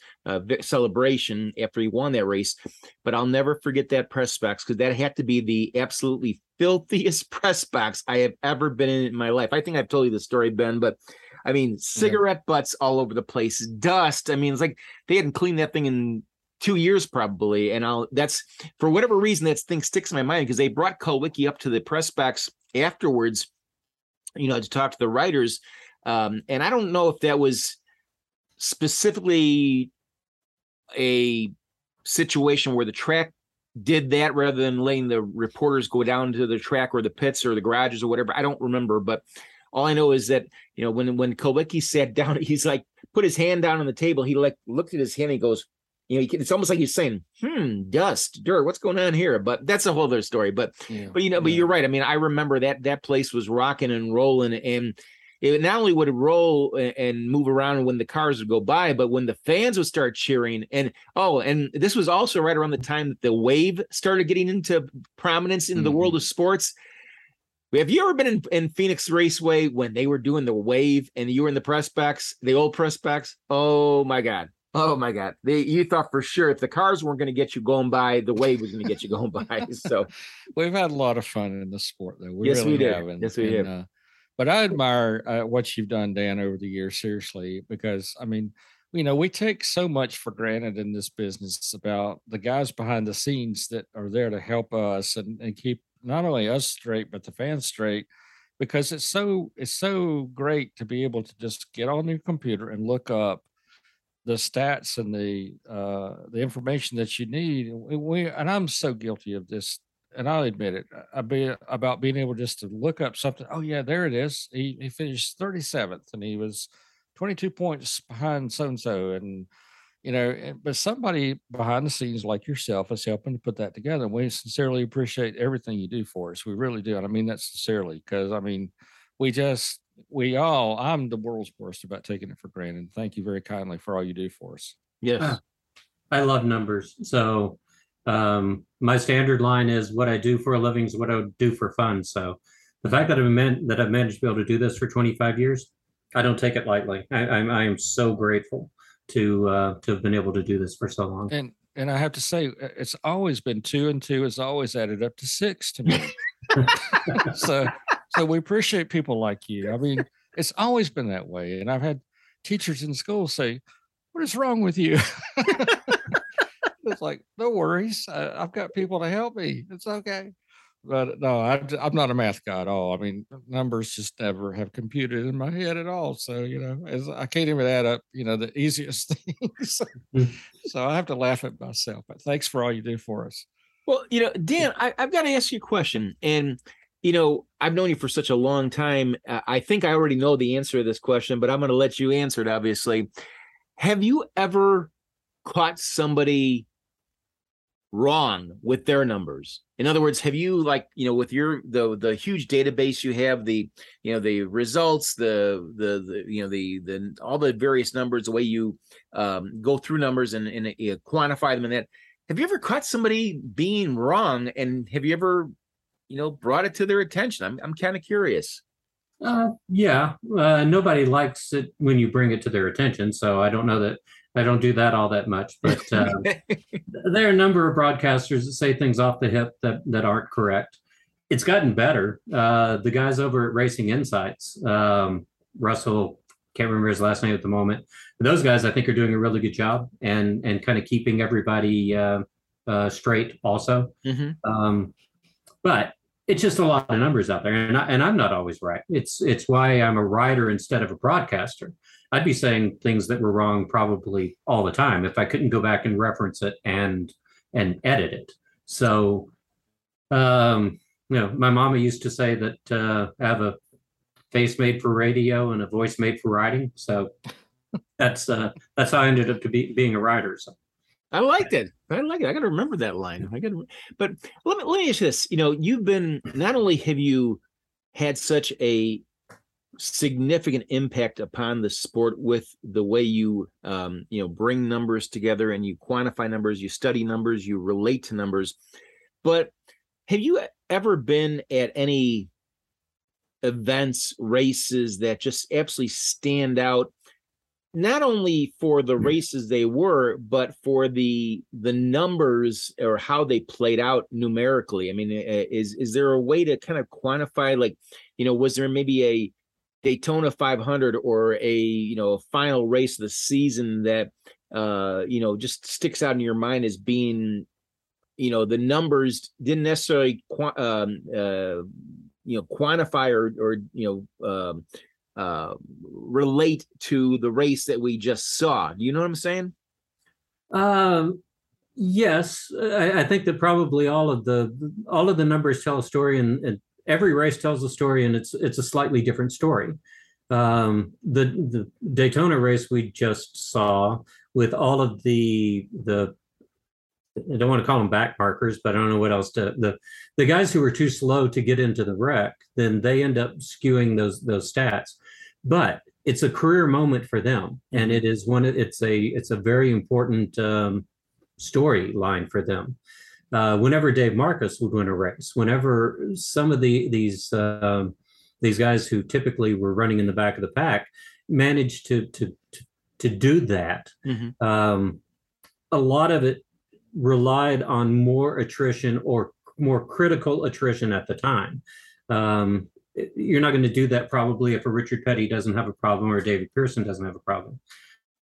celebration after he won that race. But I'll never forget that press box, because that had to be the absolutely filthiest press box I have ever been in my life. I think I've told you the story, Ben, but I mean, cigarette butts all over the place, dust. I mean, it's like they hadn't cleaned that thing in 2 years probably, and that's for whatever reason that thing sticks in my mind, because they brought Kulwicki up to the press box afterwards, you know, to talk to the writers, and I don't know if that was specifically a situation where the track did that rather than letting the reporters go down to the track or the pits or the garages or whatever. I don't remember, but all I know is that, you know, when Kulwicki sat down, he's like put his hand down on the table, he like looked at his hand and he goes, you know, it's almost like he's saying, dust, dirt, what's going on here? But that's a whole other story. But you're right. I mean, I remember that place was rocking and rolling, and it not only would roll and move around when the cars would go by, but when the fans would start cheering, and this was also right around the time that the wave started getting into prominence in the world of sports. Have you ever been in Phoenix Raceway when they were doing the wave and you were in the press box, the old press box? Oh my God. You thought for sure if the cars weren't going to get you going by, the wave was going to get you going by. So we've had a lot of fun in this sport, though. Yes, we have. But I admire what you've done, Dan, over the years, seriously, because, I mean, you know, we take so much for granted in this business about the guys behind the scenes that are there to help us and keep not only us straight, but the fans straight. Because it's so great to be able to just get on your computer and look up the stats and the information that you need. And I'm so guilty of this, and I'll admit it, about being able just to look up something. Oh yeah, there it is. He finished 37th and he was 22 points behind so-and-so. And, you know, but somebody behind the scenes like yourself is helping to put that together. And we sincerely appreciate everything you do for us. We really do. And I mean that sincerely, because I mean, I'm the world's worst about taking it for granted. Thank you very kindly for all you do for us. Yes. I love numbers. So my standard line is what I do for a living is what I would do for fun. So the fact that I've managed to be able to do this for 25 years, I don't take it lightly. I am so grateful to have been able to do this for so long. And I have to say, it's always been 2 and 2 has always added up to 6 to me. So we appreciate people like you. I mean, it's always been that way. And I've had teachers in school say, what is wrong with you? It's like, no worries. I've got people to help me. It's okay. But no, I'm not a math guy at all. I mean, numbers just never have computed in my head at all. So, you know, I can't even add up, you know, the easiest things. So I have to laugh at myself. But thanks for all you do for us. Well, you know, Dan, I've got to ask you a question. And, you know, I've known you for such a long time. I think I already know the answer to this question, but I'm going to let you answer it, obviously. Have you ever caught somebody wrong with their numbers? In other words, have you, like, you know, with the huge database you have, the, you know, the results, the you know, the all the various numbers, the way you go through numbers and quantify them and that, have you ever caught somebody being wrong, and have you ever, you know, brought it to their attention? I'm kind of curious. Yeah. Nobody likes it when you bring it to their attention. So I don't know that I don't do that all that much, but there are a number of broadcasters that say things off the hip that aren't correct. It's gotten better. The guys over at Racing Insights, Russell, can't remember his last name at the moment. But those guys, I think, are doing a really good job and kind of keeping everybody straight also. Mm-hmm. But it's just a lot of numbers out there, and I'm not always right. It's why I'm a writer instead of a broadcaster. I'd be saying things that were wrong probably all the time if I couldn't go back and reference it and edit it. So, you know, my mama used to say that I have a face made for radio and a voice made for writing. So that's how I ended up to being a writer. So. I liked it. I like it. I got to remember that line. But let me ask you this. You know, you've been, not only have you had such a significant impact upon the sport with the way you, you know, bring numbers together and you quantify numbers, you study numbers, you relate to numbers, but have you ever been at any events, races that just absolutely stand out? Not only for the races they were, but for the numbers or how they played out numerically. I mean, is there a way to kind of quantify, like, you know, was there maybe a Daytona 500 or a, you know, a final race of the season that, you know, just sticks out in your mind as being, you know, the numbers didn't necessarily, you know, quantify or you know, relate to the race that we just saw? Do you know what I'm saying? Yes, I think that probably all of the numbers tell a story, and every race tells a story, and it's a slightly different story. The Daytona race we just saw, with all of the I don't want to call them back markers, but I don't know what else to, the guys who were too slow to get into the wreck, then they end up skewing those stats, but it's a career moment for them. And it is it's a very important storyline for them. Whenever Dave Marcus would win a race, whenever some of these guys who typically were running in the back of the pack managed to do that. Mm-hmm. A lot of it relied on more attrition or more critical attrition at the time. You're not going to do that probably if a Richard Petty doesn't have a problem or a David Pearson doesn't have a problem.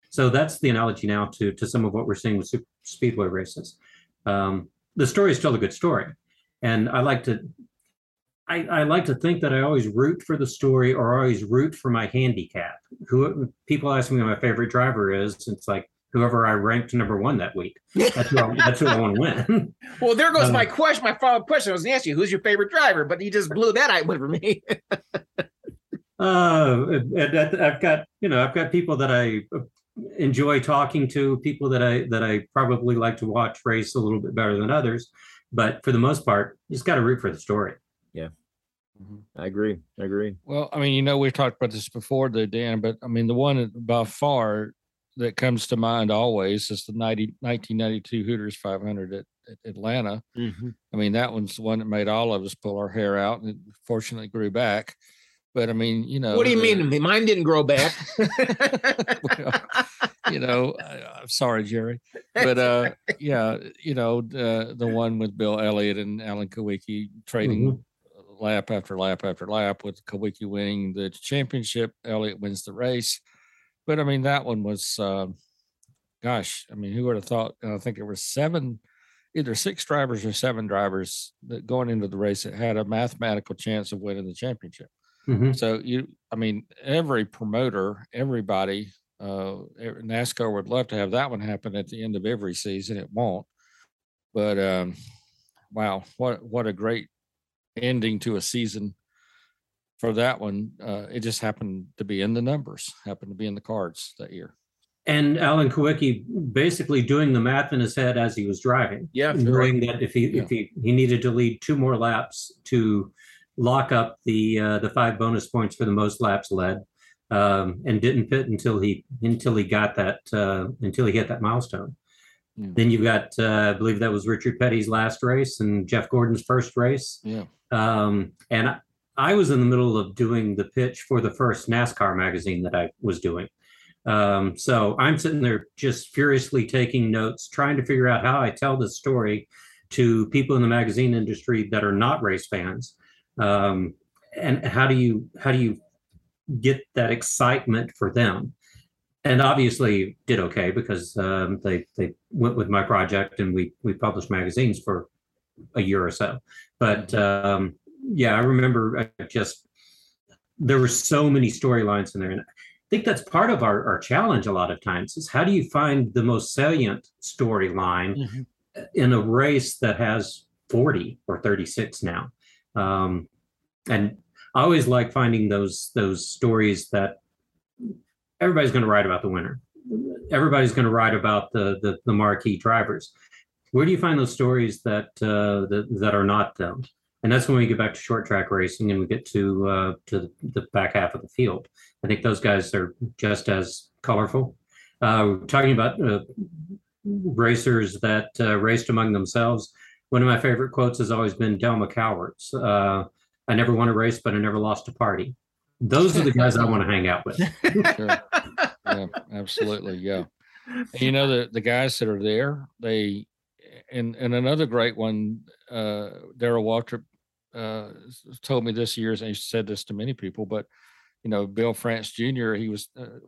So that's the analogy now to some of what we're seeing with super speedway races. The story is still a good story. And I like to, I like to think that I always root for the story, or always root for my handicap. Who people ask me who my favorite driver is, it's like whoever I ranked #1 that week. That's who I want to win. Well, there goes my question. My follow-up question I was going to ask you: who's your favorite driver? But you just blew that out over me. I've got people that I enjoy talking to, people that I probably like to watch race a little bit better than others, but for the most part, you just got to root for the story. Yeah. Mm-hmm. I agree. Well, I mean, you know, we've talked about this before though, Dan, but I mean, the one by far that comes to mind always is the 1992 Hooters 500 at Atlanta. Mm-hmm. I mean, that one's the one that made all of us pull our hair out, and it fortunately grew back. But I mean, you know, what do you mean? Mine didn't grow back. Well, you know, I'm sorry, Jerry, but yeah, you know, the one with Bill Elliott and Alan Kawicki trading mm-hmm. lap after lap after lap, with Kawicki winning the championship, Elliott wins the race. But I mean, that one was, gosh, I mean, who would have thought? I think it was either six drivers or seven drivers that going into the race that had a mathematical chance of winning the championship. Mm-hmm. So every promoter, everybody, NASCAR would love to have that one happen at the end of every season. It won't, but wow, what a great ending to a season for that one. It just happened to be in the numbers, happened to be in the cards that year. And Alan Kawicki basically doing the math in his head as he was driving. Yeah, knowing that if he needed to lead 2 more laps to lock up the 5 bonus points for the most laps led, and didn't pit until he hit that milestone. Yeah. Then you've got, I believe that was Richard Petty's last race and Jeff Gordon's first race. Yeah. And I was in the middle of doing the pitch for the first NASCAR magazine that I was doing. So I'm sitting there just furiously taking notes, trying to figure out how I tell this story to people in the magazine industry that are not race fans. And how do you get that excitement for them? And obviously did okay, because they went with my project, and we published magazines for a year or so. But yeah, I remember there were so many storylines in there, and I think that's part of our challenge a lot of times, is how do you find the most salient storyline mm-hmm. in a race that has 40 or 36 now? And I always like finding those stories that everybody's going to write about the winner. Everybody's going to write about the marquee drivers. Where do you find those stories that are not them? And that's when we get back to short track racing, and we get to the back half of the field. I think those guys are just as colorful. We're talking about racers that raced among themselves. One of my favorite quotes has always been Del McCoward's. I never won a race, but I never lost a party. Those are the guys I want to hang out with. Sure. Yeah, absolutely. Yeah. And you know, the guys that are there, and another great one, Darrell Waltrip told me this year's, and he said this to many people, but you know, Bill France Jr.,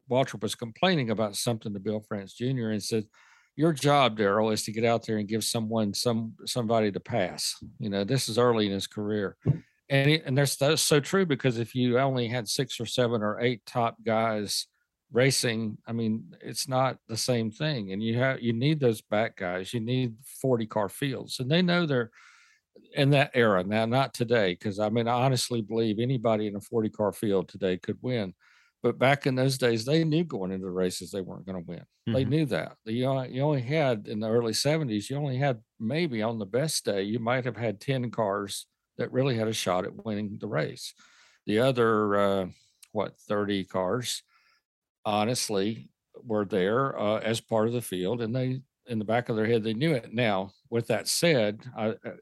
Waltrip was complaining about something to Bill France Jr. and said, your job, Darrell, is to get out there and give somebody to pass. You know, this is early in his career. And that's so true, because if you only had 6 or 7 or 8 top guys racing, I mean, it's not the same thing. And you need those back guys. You need 40-car fields. And they know they're in that era. Now, not today, because, I mean, I honestly believe anybody in a 40-car field today could win. But back in those days, they knew going into the races they weren't going to win. Mm-hmm. They knew that. You only had, in the early 70s, you only had, maybe on the best day, you might have had 10 cars that really had a shot at winning the race. The other, 30 cars, honestly, were there as part of the field, and they, in the back of their head, they knew it. Now, with that said,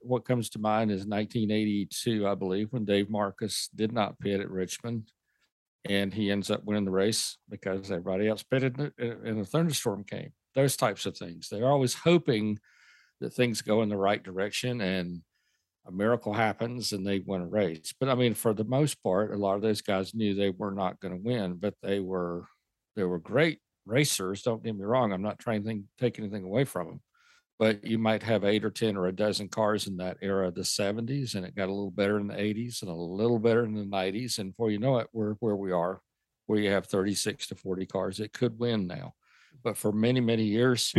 what comes to mind is 1982, I believe, when Dave Marcus did not pit at Richmond. And he ends up winning the race because everybody else pitted and a thunderstorm came. Those types of things. They're always hoping that things go in the right direction and a miracle happens and they win a race. But I mean, for the most part, a lot of those guys knew they were not going to win, but they were great racers. Don't get me wrong. I'm not trying to take anything away from them. but you might have 8 or 10 or a dozen cars in that era of the 70s, and it got a little better in the 80s and a little better in the 90s. And before you know it, we're where we are, where you have 36 to 40 cars. It could win now. But for many, many years,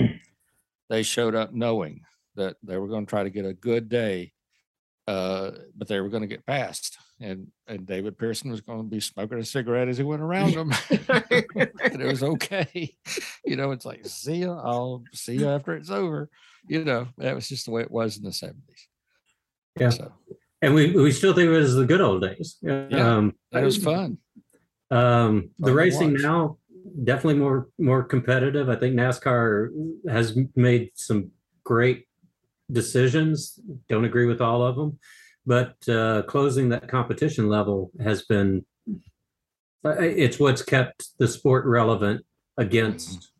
they showed up knowing that they were going to try to get a good day, but they were going to get passed. And David Pearson was going to be smoking a cigarette as he went around them. And it was okay. You know, it's like, see ya, I'll see you after it's over. You know, that was just the way it was in the 70s. Yeah. So. And we still think of it as the good old days. Yeah, that was fun. The racing now, definitely more competitive. I think NASCAR has made some great decisions. Don't agree with all of them, but closing that competition level has been, it's what's kept the sport relevant against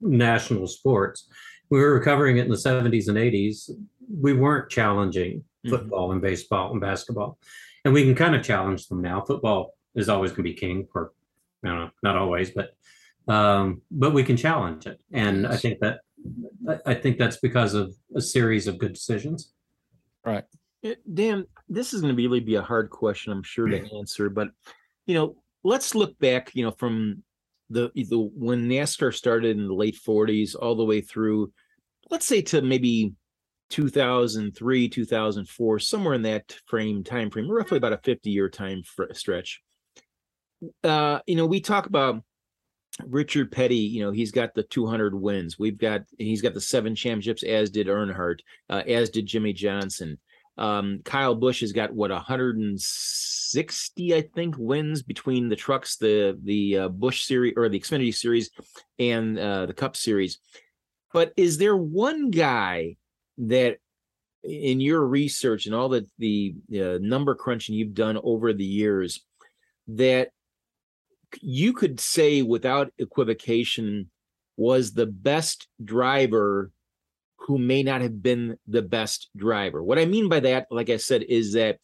national sports. We were covering it in the 70s and 80s. We weren't challenging football and baseball and basketball, and we can kind of challenge them now. Football is always going to be king, or I don't know, not always, but we can challenge it. And yes. I think that's because of a series of good decisions. Right. Dan, this is going to really be a hard question, I'm sure, to answer, but, you know, let's look back, you know, from the when NASCAR started in the late 40s all the way through, let's say to maybe 2003, 2004, somewhere in that time frame, roughly about a 50-year time stretch. You know, we talk about Richard Petty. You know, he's got the 200 wins. He's got the 7 championships, as did Earnhardt, as did Jimmy Johnson. Kyle Busch has got 160, I think, wins between the trucks, the Busch series or the Xfinity series, and the Cup series. But is there one guy that, in your research and all the number crunching you've done over the years, that you could say without equivocation was the best driver who may not have been the best driver? What I mean by that, like I said, is that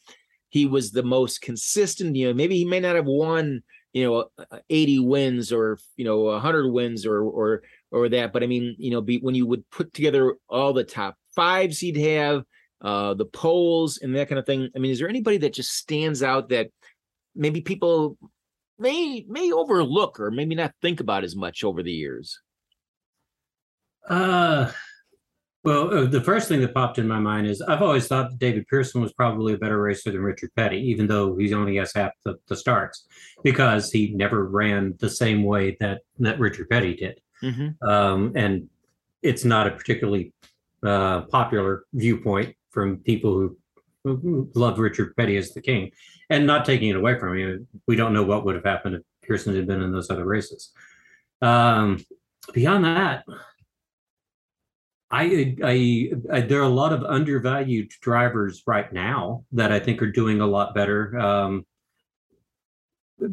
he was the most consistent. You know, maybe he may not have won, you know, 80 wins or, you know, 100 wins or that, but I mean, you know, when you would put together all the top fives he'd have, the polls and that kind of thing. I mean, is there anybody that just stands out that maybe people may overlook or maybe not think about as much over the years? Well, the first thing that popped in my mind is I've always thought that David Pearson was probably a better racer than Richard Petty, even though he only has half the starts, because he never ran the same way that Richard Petty did. Mm-hmm. And it's not a particularly popular viewpoint from people who love Richard Petty as the king. And not taking it away from him, we don't know what would have happened if Pearson had been in those other races. Beyond that, I there are a lot of undervalued drivers right now that I think are doing a lot better. I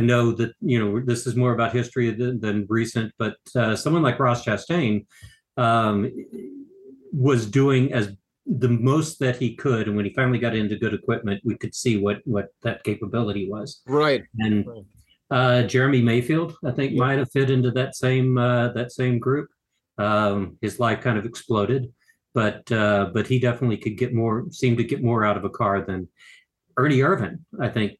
know that, you know, this is more about history than recent, but someone like Ross Chastain was doing as the most that he could, and when he finally got into good equipment, we could see what that capability was. Right. And Jeremy Mayfield, I think, might have fit into that same group. His life kind of exploded, but he definitely could seemed to get more out of a car than Ernie Irvin. I think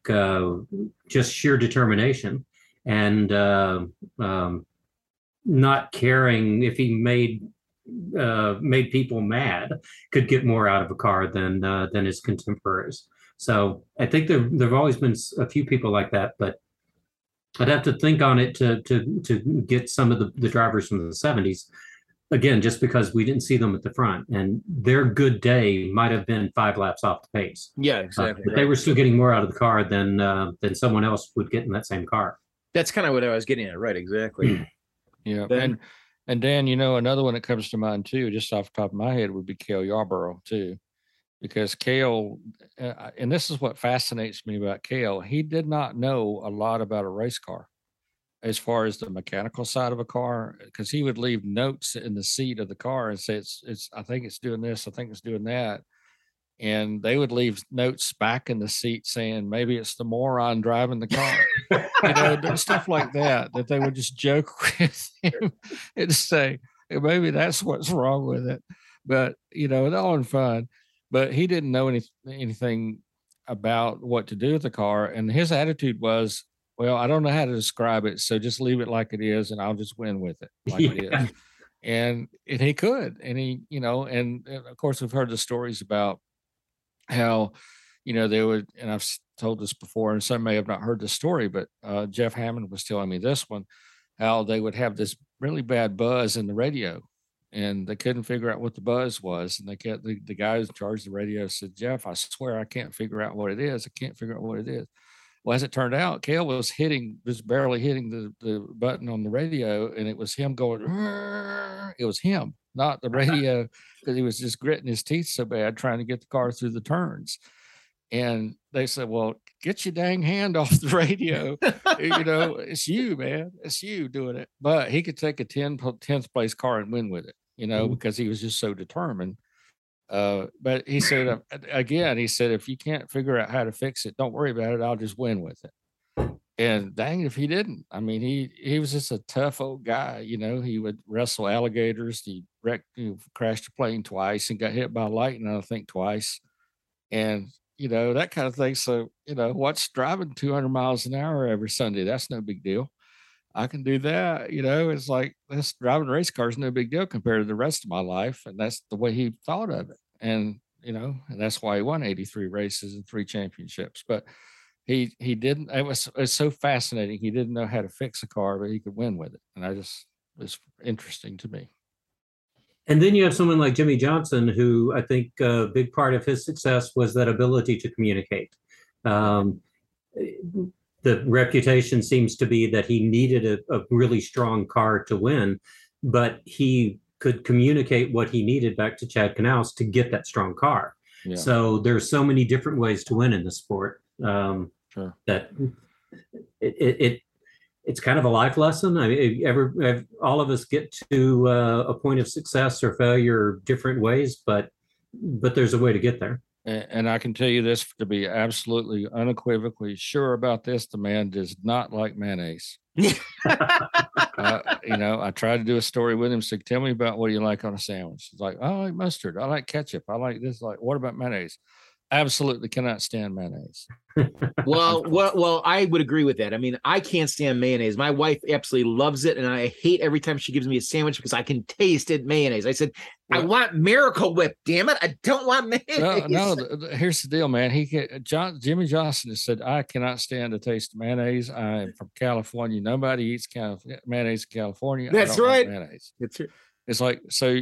just sheer determination and not caring if he made people mad, could get more out of a car than his contemporaries. So I think there've always been a few people like that, but I'd have to think on it to get some of the drivers from the 70s. Again, just because we didn't see them at the front, and their good day might have been 5 laps off the pace. Yeah, exactly. But they were still getting more out of the car than someone else would get in that same car. That's kind of what I was getting at, right? Exactly. Yeah. And Dan, you know, another one that comes to mind too, just off the top of my head, would be Cale Yarborough too, because Cale, and this is what fascinates me about Cale, he did not know a lot about a race car as far as the mechanical side of a car, because he would leave notes in the seat of the car and say, I think it's doing this, I think it's doing that. And they would leave notes back in the seat saying, maybe it's the moron driving the car. You know, stuff like that they would just joke with him and say, Maybe that's what's wrong with it. But, you know, it's all in fun. But he didn't know anything about what to do with the car. And his attitude was, well, I don't know how to describe it, so just leave it like it is, and I'll just win with it like it is. And he could. And he, you know, and of course, we've heard the stories about how, you know, they would, and I've told this before, and some may have not heard the story, but Jeff Hammond was telling me this one, how they would have this really bad buzz in the radio, and they couldn't figure out what the buzz was. And they kept, the guy who's in charge of the radio said, Jeff, I swear I can't figure out what it is. I can't figure out what it is. Well, as it turned out, Cale was barely hitting the button on the radio, and it was him going, Rrr! It was him, not the radio, because he was just gritting his teeth so bad trying to get the car through the turns. And they said, well, get your dang hand off the radio. You know, it's you, man. It's you doing it. But he could take a 10th place car and win with it, you know, because he was just so determined. But he said, again, he said, if you can't figure out how to fix it, don't worry about it. I'll just win with it. And dang, if he didn't. I mean, he was just a tough old guy. You know, he would wrestle alligators. He crashed a plane twice and got hit by lightning, I think, twice. And, you know, that kind of thing. So, you know, what's driving 200 miles an hour every Sunday? That's no big deal. I can do that. You know, it's like, that's driving race cars, no big deal compared to the rest of my life. And that's the way he thought of it. And, you know, and that's why he won 83 races and 3 championships, but he didn't, it's so fascinating. He didn't know how to fix a car, but he could win with it. And it's interesting to me. And then you have someone like Jimmy Johnson, who I think a big part of his success was that ability to communicate. The reputation seems to be that he needed a really strong car to win, but he could communicate what he needed back to Chad Knaus to get that strong car. Yeah. So there's so many different ways to win in the sport sure. that it's kind of a life lesson. I mean, if all of us get to a point of success or failure different ways, but there's a way to get there. And I can tell you this to be absolutely unequivocally sure about this: the man does not like mayonnaise. You know, I tried to do a story with him. So tell me about what you like on a sandwich. It's like, I like mustard. I like ketchup. I like this. Like, what about mayonnaise? Absolutely cannot stand mayonnaise. Well, I would agree with that. I mean, I can't stand mayonnaise. My wife absolutely loves it, and I hate every time she gives me a sandwich because I can taste it mayonnaise. I said, I want Miracle Whip, damn it. I don't want mayonnaise. No, here's the deal, man. Jimmy Johnson has said, I cannot stand the taste of mayonnaise. I am from California. Nobody eats mayonnaise in California. That's right. It's like, so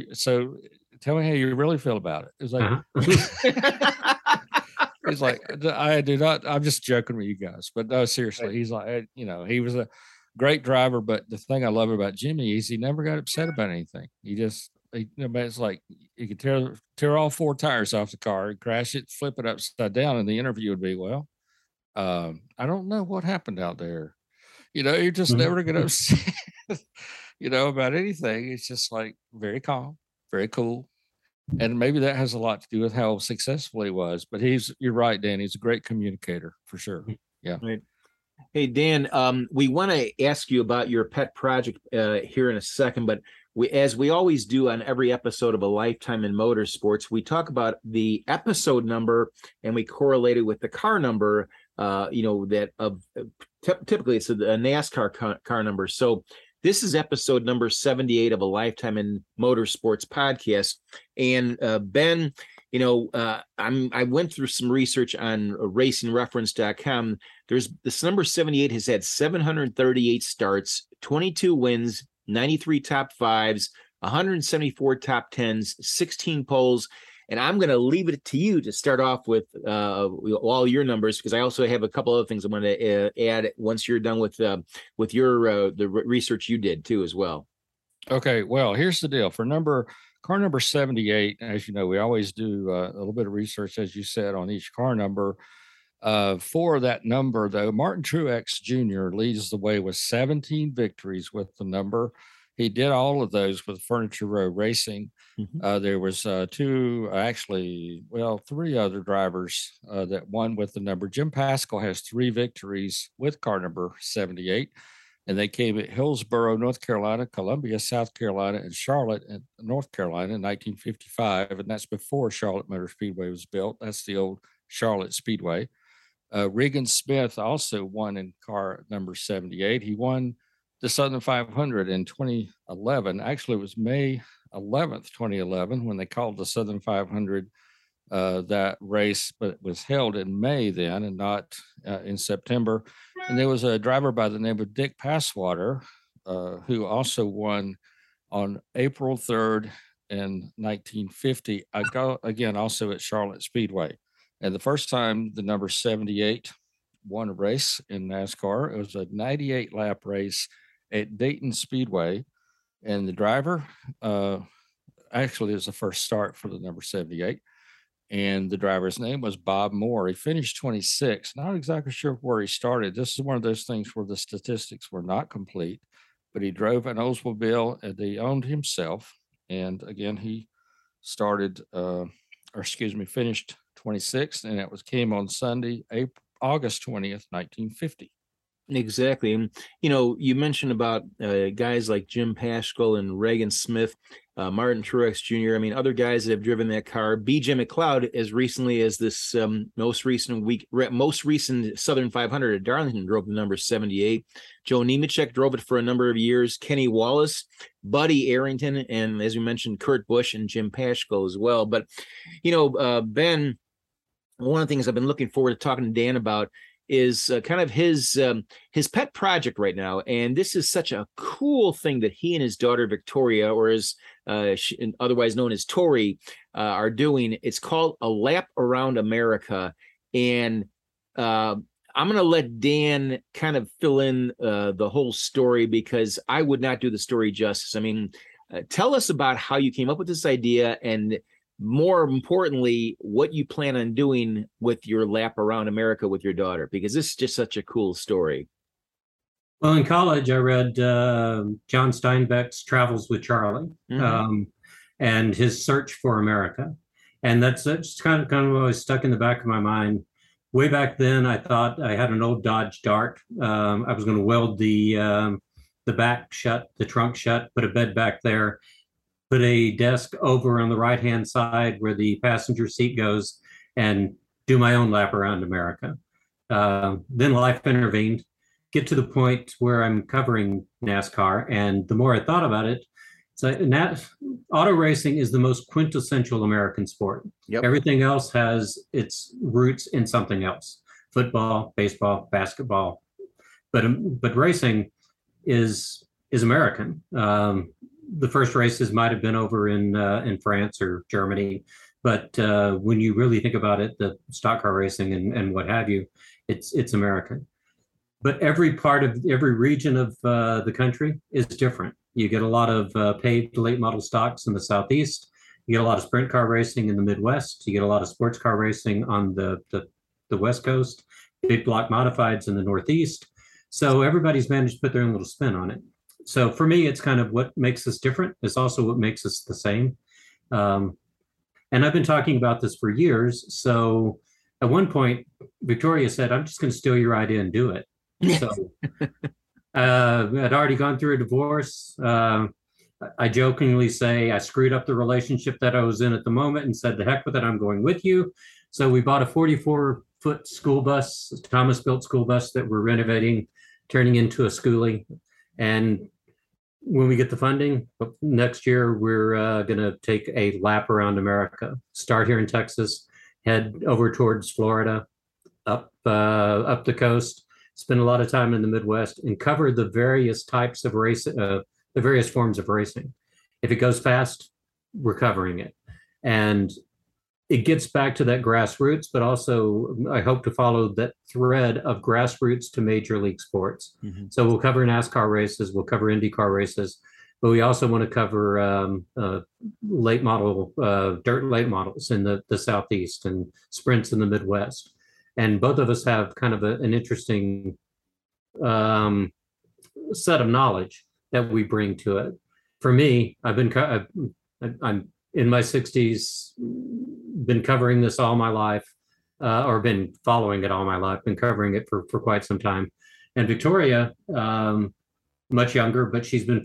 tell me how you really feel about it. It's like, he's like, I do not, I'm just joking with you guys, but no, seriously, he's like, you know, he was a great driver, but the thing I love about Jimmy is he never got upset about anything. It's like you could tear all 4 tires off the car and crash it, flip it upside down. And the interview would be, well, I don't know what happened out there. You know, you're just never going to upset, you know, about anything. It's just like very calm, very cool. And maybe that has a lot to do with how successful he was, but you're right, Dan. He's a great communicator for sure. Yeah. Right. Hey, Dan, we want to ask you about your pet project here in a second, but as we always do on every episode of A Lifetime in Motorsports, we talk about the episode number and we correlate it with the car number, typically it's a NASCAR car number. So this is episode number 78 of A Lifetime in Motorsports podcast. And Ben, you know, I went through some research on racingreference.com. There's this number 78 has had 738 starts, 22 wins, 93 top fives, 174 top tens, 16 poles. And I'm going to leave it to you to start off with all your numbers, because I also have a couple other things I'm going to add once you're done with your the research you did too as well. Okay, well, here's the deal. For car number 78, as you know, we always do a little bit of research, as you said, on each car number. For that number, though, Martin Truex Jr. leads the way with 17 victories with the number. He did all of those with Furniture Row Racing. There was 3 other drivers that won with the number. Jim Pascal has 3 victories with car number 78. and they came at Hillsborough, North Carolina, Columbia, South Carolina, and Charlotte, and North Carolina in 1955, and that's before Charlotte Motor Speedway was built. That's the old Charlotte Speedway. Regan Smith also won in car number 78. He won the Southern 500 in 2011. Actually, it was May 11th, 2011, when they called the Southern 500 that race, but it was held in May then and not in September. And there was a driver by the name of Dick Passwater, who also won on April 3rd in 1950, again, also at Charlotte Speedway. And the first time the number 78 won a race in NASCAR, it was a 98-lap race at Dayton Speedway. And the driver, actually, it was the first start for the number 78. And the driver's name was Bob Moore. He finished 26. Not exactly sure where he started. This is one of those things where the statistics were not complete, but he drove an Oldsmobile and he owned himself. And again, he finished 26th, and it came on Sunday, August 20th, 1950. Exactly. And, you know, you mentioned about guys like Jim Paschal and Regan Smith, Martin Truex Jr. I mean, other guys that have driven that car. B.J. McLeod, as recently as this most recent Southern 500 at Darlington, drove the number 78. Joe Nemechek drove it for a number of years. Kenny Wallace, Buddy Arrington, and as we mentioned, Kurt Busch and Jim Paschal as well. But, you know, Ben, one of the things I've been looking forward to talking to Dan about is kind of his pet project right now. And this is such a cool thing that he and his daughter, Victoria, or as otherwise known as Tori, are doing. It's called A Lap Around America. And I'm going to let Dan kind of fill in the whole story, because I would not do the story justice. I mean, tell us about how you came up with this idea, and more importantly, what you plan on doing with your Lap Around America with your daughter, because this is just such a cool story. Well, in college, I read John Steinbeck's Travels with Charlie, and his Search for America. And that's kind of always stuck in the back of my mind. Way back then, I thought I had an old Dodge Dart. I was going to weld the back shut, the trunk shut, put a bed back there, put a desk over on the right-hand side where the passenger seat goes, and do my own lap around America. Then life intervened, get to the point where I'm covering NASCAR. And the more I thought about it, auto racing is the most quintessential American sport. Yep. Everything else has its roots in something else: football, baseball, basketball. But racing is American. The first races might have been over in France or Germany, but when you really think about it, the stock car racing and what have you, it's American. But every region of the country is different. You get a lot of paved late model stocks in the Southeast. You get a lot of sprint car racing in the Midwest. You get a lot of sports car racing on the West Coast. Big block modifieds in the Northeast. So everybody's managed to put their own little spin on it. So for me, it's kind of what makes us different. It's also what makes us the same. And I've been talking about this for years. So at one point, Victoria said, "I'm just going to steal your idea and do it." So I'd already gone through a divorce. I jokingly say I screwed up the relationship that I was in at the moment and said, "The heck with it, I'm going with you." So we bought a 44-foot school bus, a Thomas-built school bus that we're renovating, turning into a schoolie. And when we get the funding next year, we're going to take a lap around America, start here in Texas, head over towards Florida, up the coast, spend a lot of time in the Midwest, and cover the various types of race, the various forms of racing. If it goes fast, we're covering it. And it gets back to that grassroots, but also I hope to follow that thread of grassroots to major league sports. Mm-hmm. So we'll cover NASCAR races, we'll cover IndyCar races, but we also want to cover dirt late models in the Southeast and sprints in the Midwest. And both of us have kind of an interesting set of knowledge that we bring to it. For me, I'm in my 60s, been covering this all my life, or been following it all my life, been covering it for quite some time. And Victoria much younger, but she's been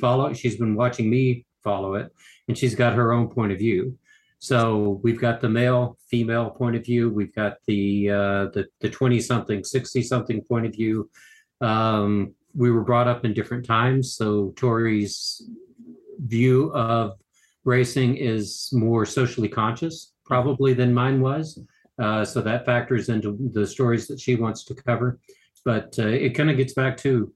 watching me follow it, and she's got her own point of view. So we've got the male, female point of view. We've got the 20 something, 60 something point of view. We were brought up in different times. So Tori's view of racing is more socially conscious probably than mine was. So that factors into the stories that she wants to cover. But it kind of gets back to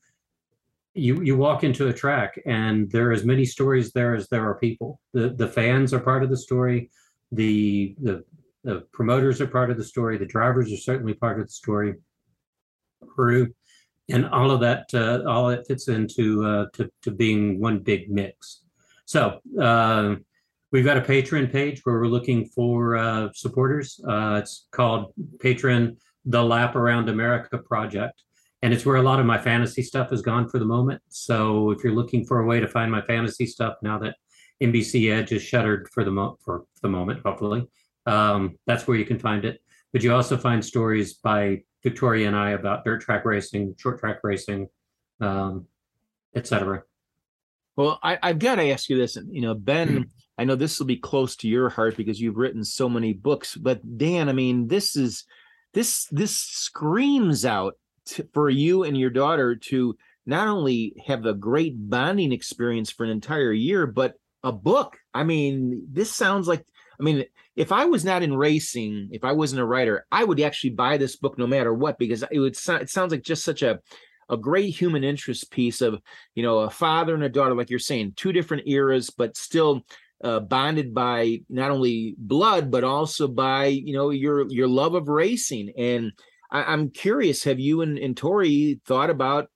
you walk into a track and there are as many stories there as there are people. The fans are part of the story. The promoters are part of the story. The drivers are certainly part of the story. Crew, and all of that, all that fits into to being one big mix. So we've got a Patreon page where we're looking for supporters. It's called Patreon, the Lap Around America Project. And it's where a lot of my fantasy stuff is gone for the moment. So if you're looking for a way to find my fantasy stuff now that NBC Edge is shuttered for the moment, hopefully, that's where you can find it. But you also find stories by Victoria and I about dirt track racing, short track racing, et cetera. Well, I've got to ask you this. And, you know, Ben, I know this will be close to your heart because you've written so many books. But Dan, I mean, this screams out for you and your daughter to not only have a great bonding experience for an entire year, but a book. I mean, this sounds like, I mean, if I was not in racing, if I wasn't a writer, I would actually buy this book no matter what, because it sounds like just such a great human interest piece of, you know, a father and a daughter, like you're saying, two different eras, but still bonded by not only blood, but also by, you know, your love of racing. And I'm curious, have you and Tori thought about,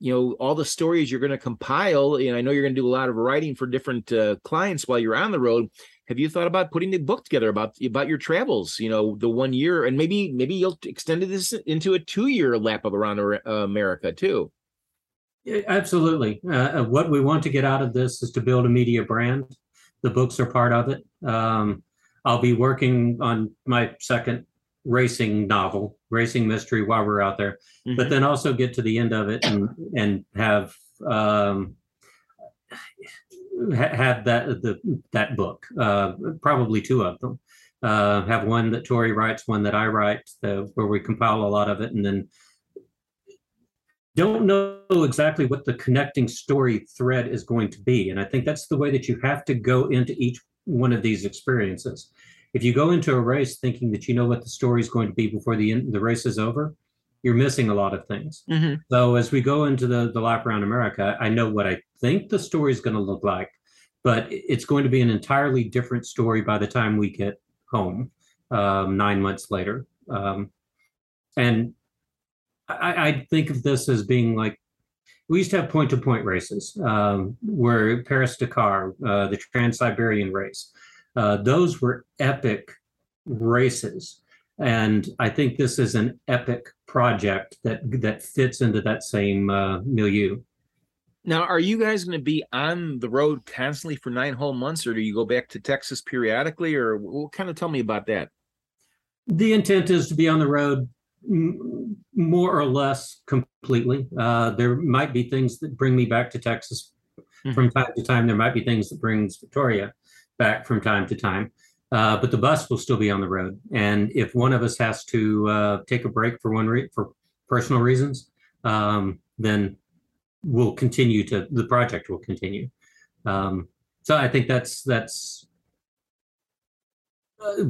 you know, all the stories you're going to compile? And I know you're going to do a lot of writing for different clients while you're on the road. Have you thought about putting the book together about your travels, you know, the 1 year, and maybe you'll extend this into a 2-year lap of around America too? Yeah, absolutely. What we want to get out of this is to build a media brand. The books are part of it. I'll be working on my second racing novel, racing mystery, while we're out there, but then also get to the end of it and have that book, probably two of them. Have one that Tori writes, one that I write, where we compile a lot of it, and then don't know exactly what the connecting story thread is going to be. And I think that's the way that you have to go into each one of these experiences. If you go into a race thinking that you know what the story is going to be before the race is over, you're missing a lot of things. So as we go into the Lap Around America, I know what I think the story is going to look like, but it's going to be an entirely different story by the time we get home 9 months later. And I think of this as being like, we used to have point-to-point races, where Paris-Dakar, the Trans-Siberian race, those were epic races, and I think this is an epic project that fits into that same milieu. Now, are you guys going to be on the road constantly for 9 whole months, or do you go back to Texas periodically, or what? Kind of tell me about that. The intent is to be on the road more or less completely. There might be things that bring me back to Texas from time to time. There might be things that brings Victoria back from time to time, but the bus will still be on the road. And if one of us has to take a break for personal reasons, then we'll continue to the project will continue. So I think that's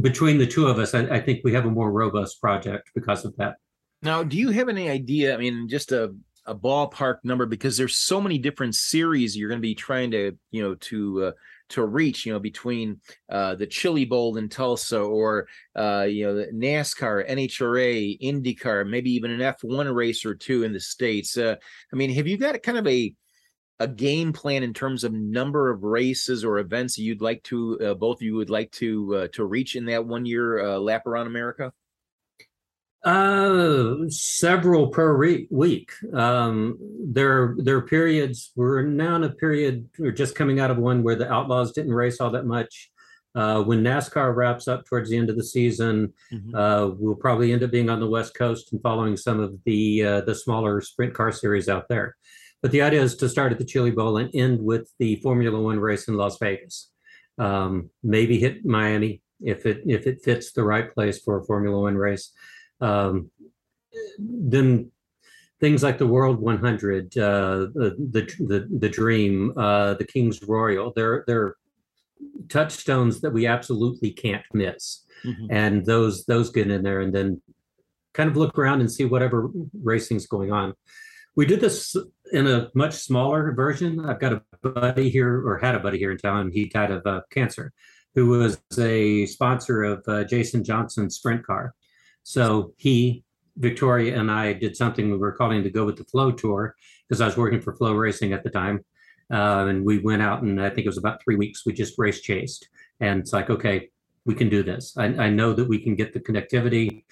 between the two of us. I think we have a more robust project because of that. Now, do you have any idea? I mean, just a ballpark number, because there's so many different series you're going to be trying to, you know, to reach, you know, between the Chili Bowl in Tulsa, or you know, the NASCAR, NHRA, IndyCar, maybe even an F1 race or two in the States. I mean, have you got a kind of a game plan in terms of number of races or events you'd like to both of you would like to reach in that 1 year Lap Around America? Several per week. There are periods. We're now in a period, we're just coming out of one where the Outlaws didn't race all that much. When NASCAR wraps up towards the end of the season, we'll probably end up being on the West Coast and following some of the smaller sprint car series out there. But the idea is to start at the Chili Bowl and end with the Formula One race in Las Vegas. Maybe hit Miami if it fits the right place for a Formula One race. Then things like the World 100, the Dream, the King's Royal, they're touchstones that we absolutely can't miss. Mm-hmm. And those get in there and then kind of look around and see whatever racing's going on. We did this in a much smaller version. I've got a buddy here, or had a buddy here in town. He died of cancer, who was a sponsor of Jason Johnson's sprint car. So he, Victoria, and I did something we were calling the Go With the Flow Tour, because I was working for Flow Racing at the time. And we went out, and I think it was about 3 weeks, we just race chased. And it's like, okay, we can do this. I know that we can get the connectivity.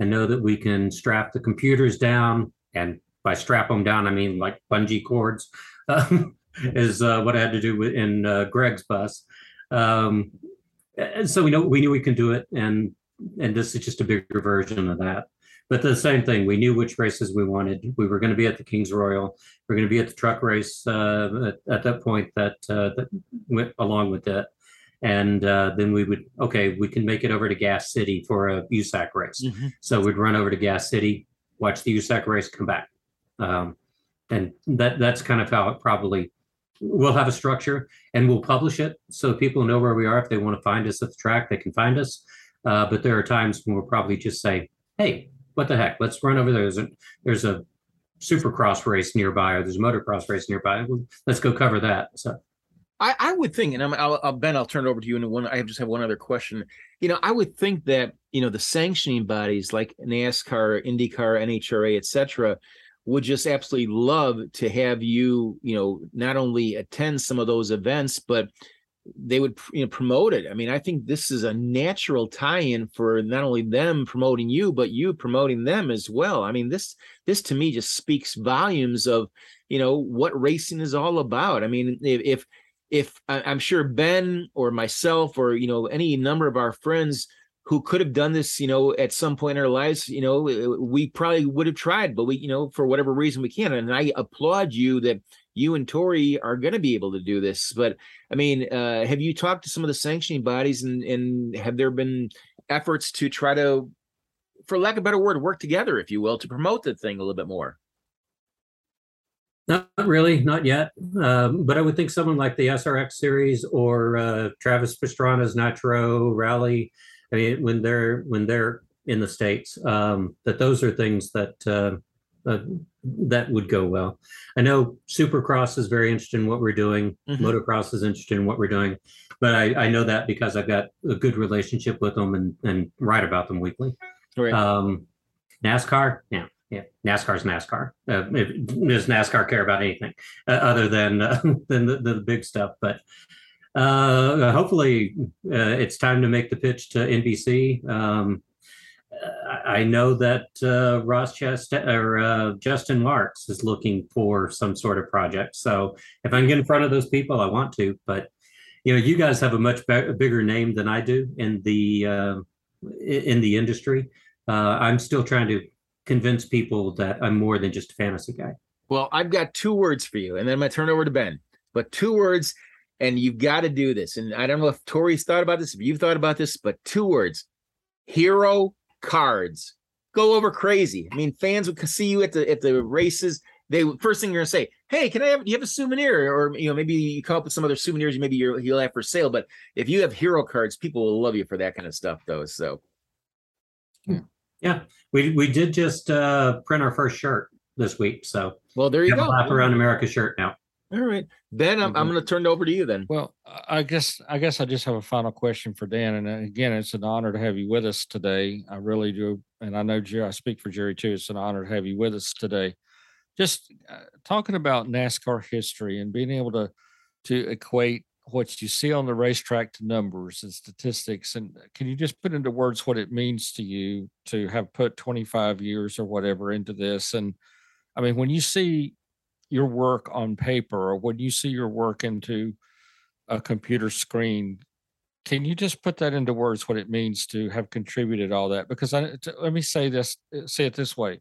I know that we can strap the computers down, and by strap them down, I mean like bungee cords is what I had to do in Greg's bus. And so we knew we can do it, and this is just a bigger version of that. But the same thing, we knew which races we wanted. We were going to be at the King's Royal. We're going to be at the truck race at that point that went along with it. And then we would, okay, we can make it over to Gas City for a USAC race. Mm-hmm. So we'd run over to Gas City, watch the USAC race, come back. And that's kind of how it probably, we'll have a structure, and we'll publish it so people know where we are. If they want to find us at the track, they can find us. But there are times when we'll probably just say, hey, what the heck, let's run over there. There's a Supercross race nearby, or there's a motocross race nearby. Let's go cover that. So I would think, and Ben, I'll turn it over to you in one. I just have one other question. I would think that, the sanctioning bodies like NASCAR, IndyCar, NHRA, et cetera, would just absolutely love to have you, not only attend some of those events, but they would promote it. I mean, I think this is a natural tie-in for not only them promoting you, but you promoting them as well. I mean, this to me just speaks volumes of, what racing is all about. I mean, if I'm sure Ben or myself or, any number of our friends who could have done this, at some point in our lives, we probably would have tried, but we, for whatever reason we can't. And I applaud you that you and Tori are going to be able to do this. But I mean, have you talked to some of the sanctioning bodies, and have there been efforts to try to, for lack of a better word, work together, if you will, to promote the thing a little bit more? Not really, not yet. But I would think someone like the SRX series or Travis Pastrana's Nitro Rally, I mean, when they're in the States, that those are things that that would go well. I know Supercross is very interested in what we're doing. Mm-hmm. Motocross is interested in what we're doing, but I know that because I've got a good relationship with them and write about them weekly. Right. NASCAR, yeah, NASCAR's NASCAR. Does NASCAR care about anything other than the big stuff? But hopefully it's time to make the pitch to NBC. I know that Ross Chastain or Justin Marks is looking for some sort of project. So if I can get in front of those people, I want to. But you guys have a much bigger name than I do in the industry. I'm still trying to convince people that I'm more than just a fantasy guy. Well, I've got two words for you, and then I'm going to turn it over to Ben. But two words. And you've got to do this. And I don't know if Tori's thought about this, if you've thought about this, but two words: hero cards. Go over crazy. I mean, fans would see you at the races. They first thing you're gonna say, "Hey, do you have a souvenir?" Or maybe you come up with some other souvenirs. Maybe you'll have for sale. But if you have hero cards, people will love you for that kind of stuff, though. So, yeah, we did just print our first shirt this week. So, well, there you go. Lap Around America shirt now. All right, Ben, I'm going to turn it over to you then. Well, I guess I just have a final question for Dan. And again, it's an honor to have you with us today. I really do. And I know Jerry, I speak for Jerry too. It's an honor to have you with us today. Just talking about NASCAR history and being able to equate what you see on the racetrack to numbers and statistics. And can you just put into words what it means to you to have put 25 years or whatever into this? And I mean, when you see your work on paper, or when you see your work into a computer screen, can you just put that into words, what it means to have contributed all that? Because let me say it this way,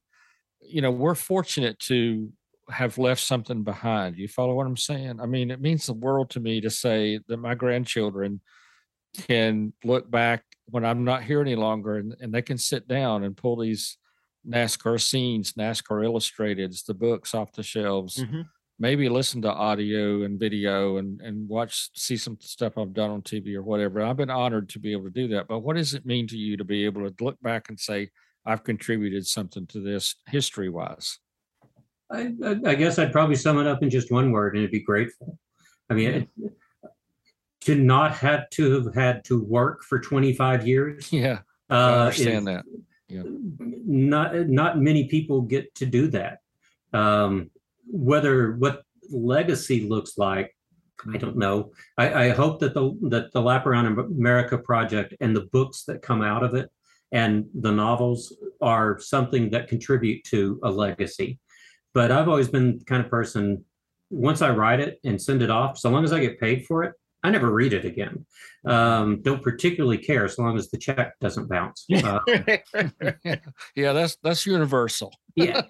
we're fortunate to have left something behind. You follow what I'm saying? I mean, it means the world to me to say that my grandchildren can look back when I'm not here any longer, and they can sit down and pull these NASCAR scenes, NASCAR Illustrateds, the books off the shelves, mm-hmm. maybe listen to audio and video and watch, see some stuff I've done on TV or whatever. I've been honored to be able to do that. But what does it mean to you to be able to look back and say, I've contributed something to this history-wise? I guess I'd probably sum it up in just one word, and it'd be grateful. I mean, to not have to have had to work for 25 years. Yeah, I understand that. Yeah. Not many people get to do that. Whether what legacy looks like, I don't know. I hope that the Lap Around America project and the books that come out of it and the novels are something that contribute to a legacy. But I've always been the kind of person, once I write it and send it off, so long as I get paid for it, I never read it again. Don't particularly care as long as the check doesn't bounce. Yeah, that's universal. Yeah.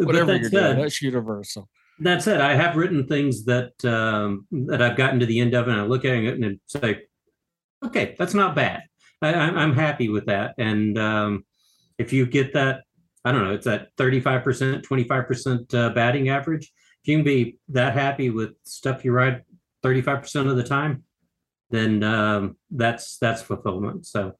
Whatever you're doing, that's universal. That said, I have written things that that I've gotten to the end of, and I look at it and say, okay, that's not bad. I'm happy with that. And if you get that, I don't know, it's that 35%, 25% batting average. If you can be that happy with stuff you write 35% of the time, then that's fulfillment. So,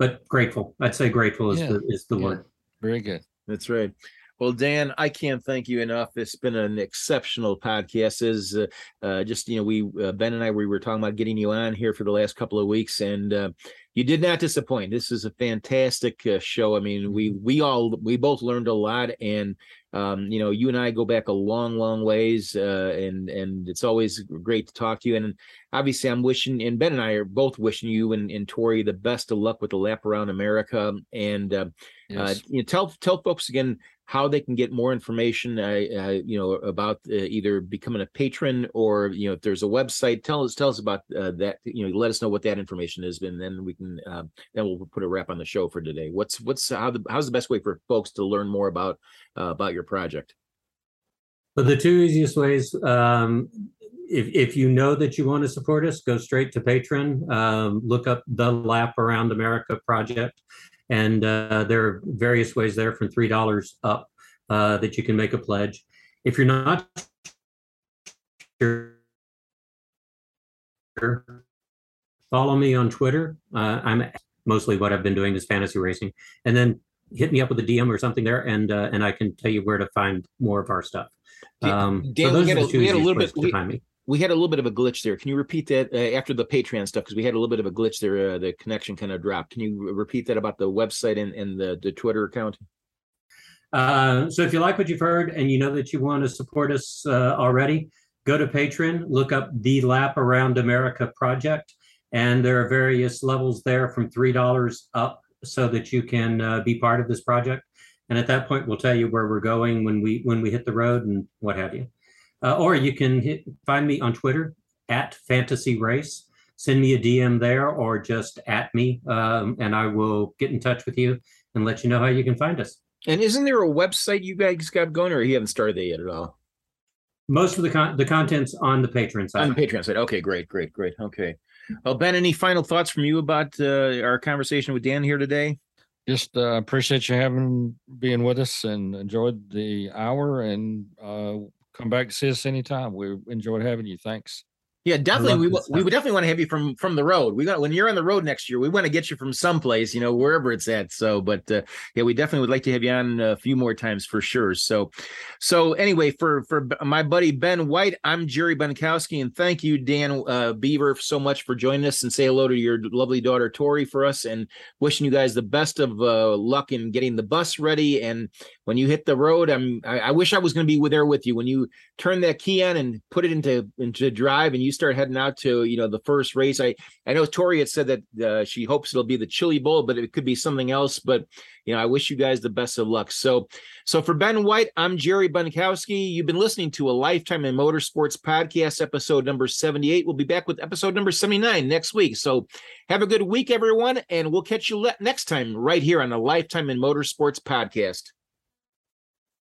but grateful, I'd say grateful is the word. Very good. That's right. Well, Dan, I can't thank you enough. It's been an exceptional podcast. Is just, you know, Ben and I, we were talking about getting you on here for the last couple of weeks, and you did not disappoint. This is a fantastic show. I mean, we both learned a lot, and you know, you and I go back a long, long ways, and it's always great to talk to you. And obviously, I'm wishing, and Ben and I are both wishing you and Tori the best of luck with the Lap Around America. And you know, tell folks again how they can get more information. You know, about either becoming a patron or, you know, if there's a website, tell us about that. You know, let us know what that information is, and then we can then we'll put a wrap on the show for today. How's the best way for folks to learn more about your project? But the two easiest ways, if you know that you want to support us, go straight to Patreon. Look up the Lap Around America project, and there are various ways there from $3 up that you can make a pledge. If you're not sure, follow me on Twitter. I'm mostly what I've been doing is fantasy racing, and then hit me up with a DM or something there, and I can tell you where to find more of our stuff. Dan, so we had a little bit of a glitch there. Can you repeat that after the Patreon stuff? Because we had a little bit of a glitch there. The connection kind of dropped. Can you repeat that about the website and the Twitter account? So if you like what you've heard and you know that you want to support us already, go to Patreon, look up the Lap Around America project, and there are various levels there from $3 up, so that you can be part of this project. And at that point, we'll tell you where we're going when we hit the road and what have you. Or you can find me on Twitter at Fantasy Race. Send me a DM there, or just at me, and I will get in touch with you and let you know how you can find us. And isn't there a website you guys got going, or you haven't started that yet at all? Most of the content's on the Patreon side. On the Patreon side. Okay, great. Okay. Well, Ben, any final thoughts from you about our conversation with Dan here today? Just appreciate you being with us, and enjoyed the hour, and come back to see us anytime. We enjoyed having you. Thanks. Yeah, definitely. We would definitely want to have you from the road. When you're on the road next year, we want to get you from someplace, you know, wherever it's at. So, but yeah, we definitely would like to have you on a few more times for sure. So anyway, for my buddy Ben White, I'm Jerry Bonkowski, and thank you, Dan Beaver, so much for joining us, and say hello to your lovely daughter Tori for us, and wishing you guys the best of luck in getting the bus ready. And when you hit the road, I wish I was going to be there with you when you turn that key on and put it into drive, and you start heading out to, you know, the first race. I know Tori had said that she hopes it'll be the Chili Bowl, but it could be something else. But, you know, I wish you guys the best of luck. So for Ben White, I'm Jerry Bonkowski. You've been listening to A Lifetime in Motorsports podcast, episode number 78. We'll be back with episode number 79 next week. So have a good week, everyone, and we'll catch you next time right here on A Lifetime in Motorsports podcast.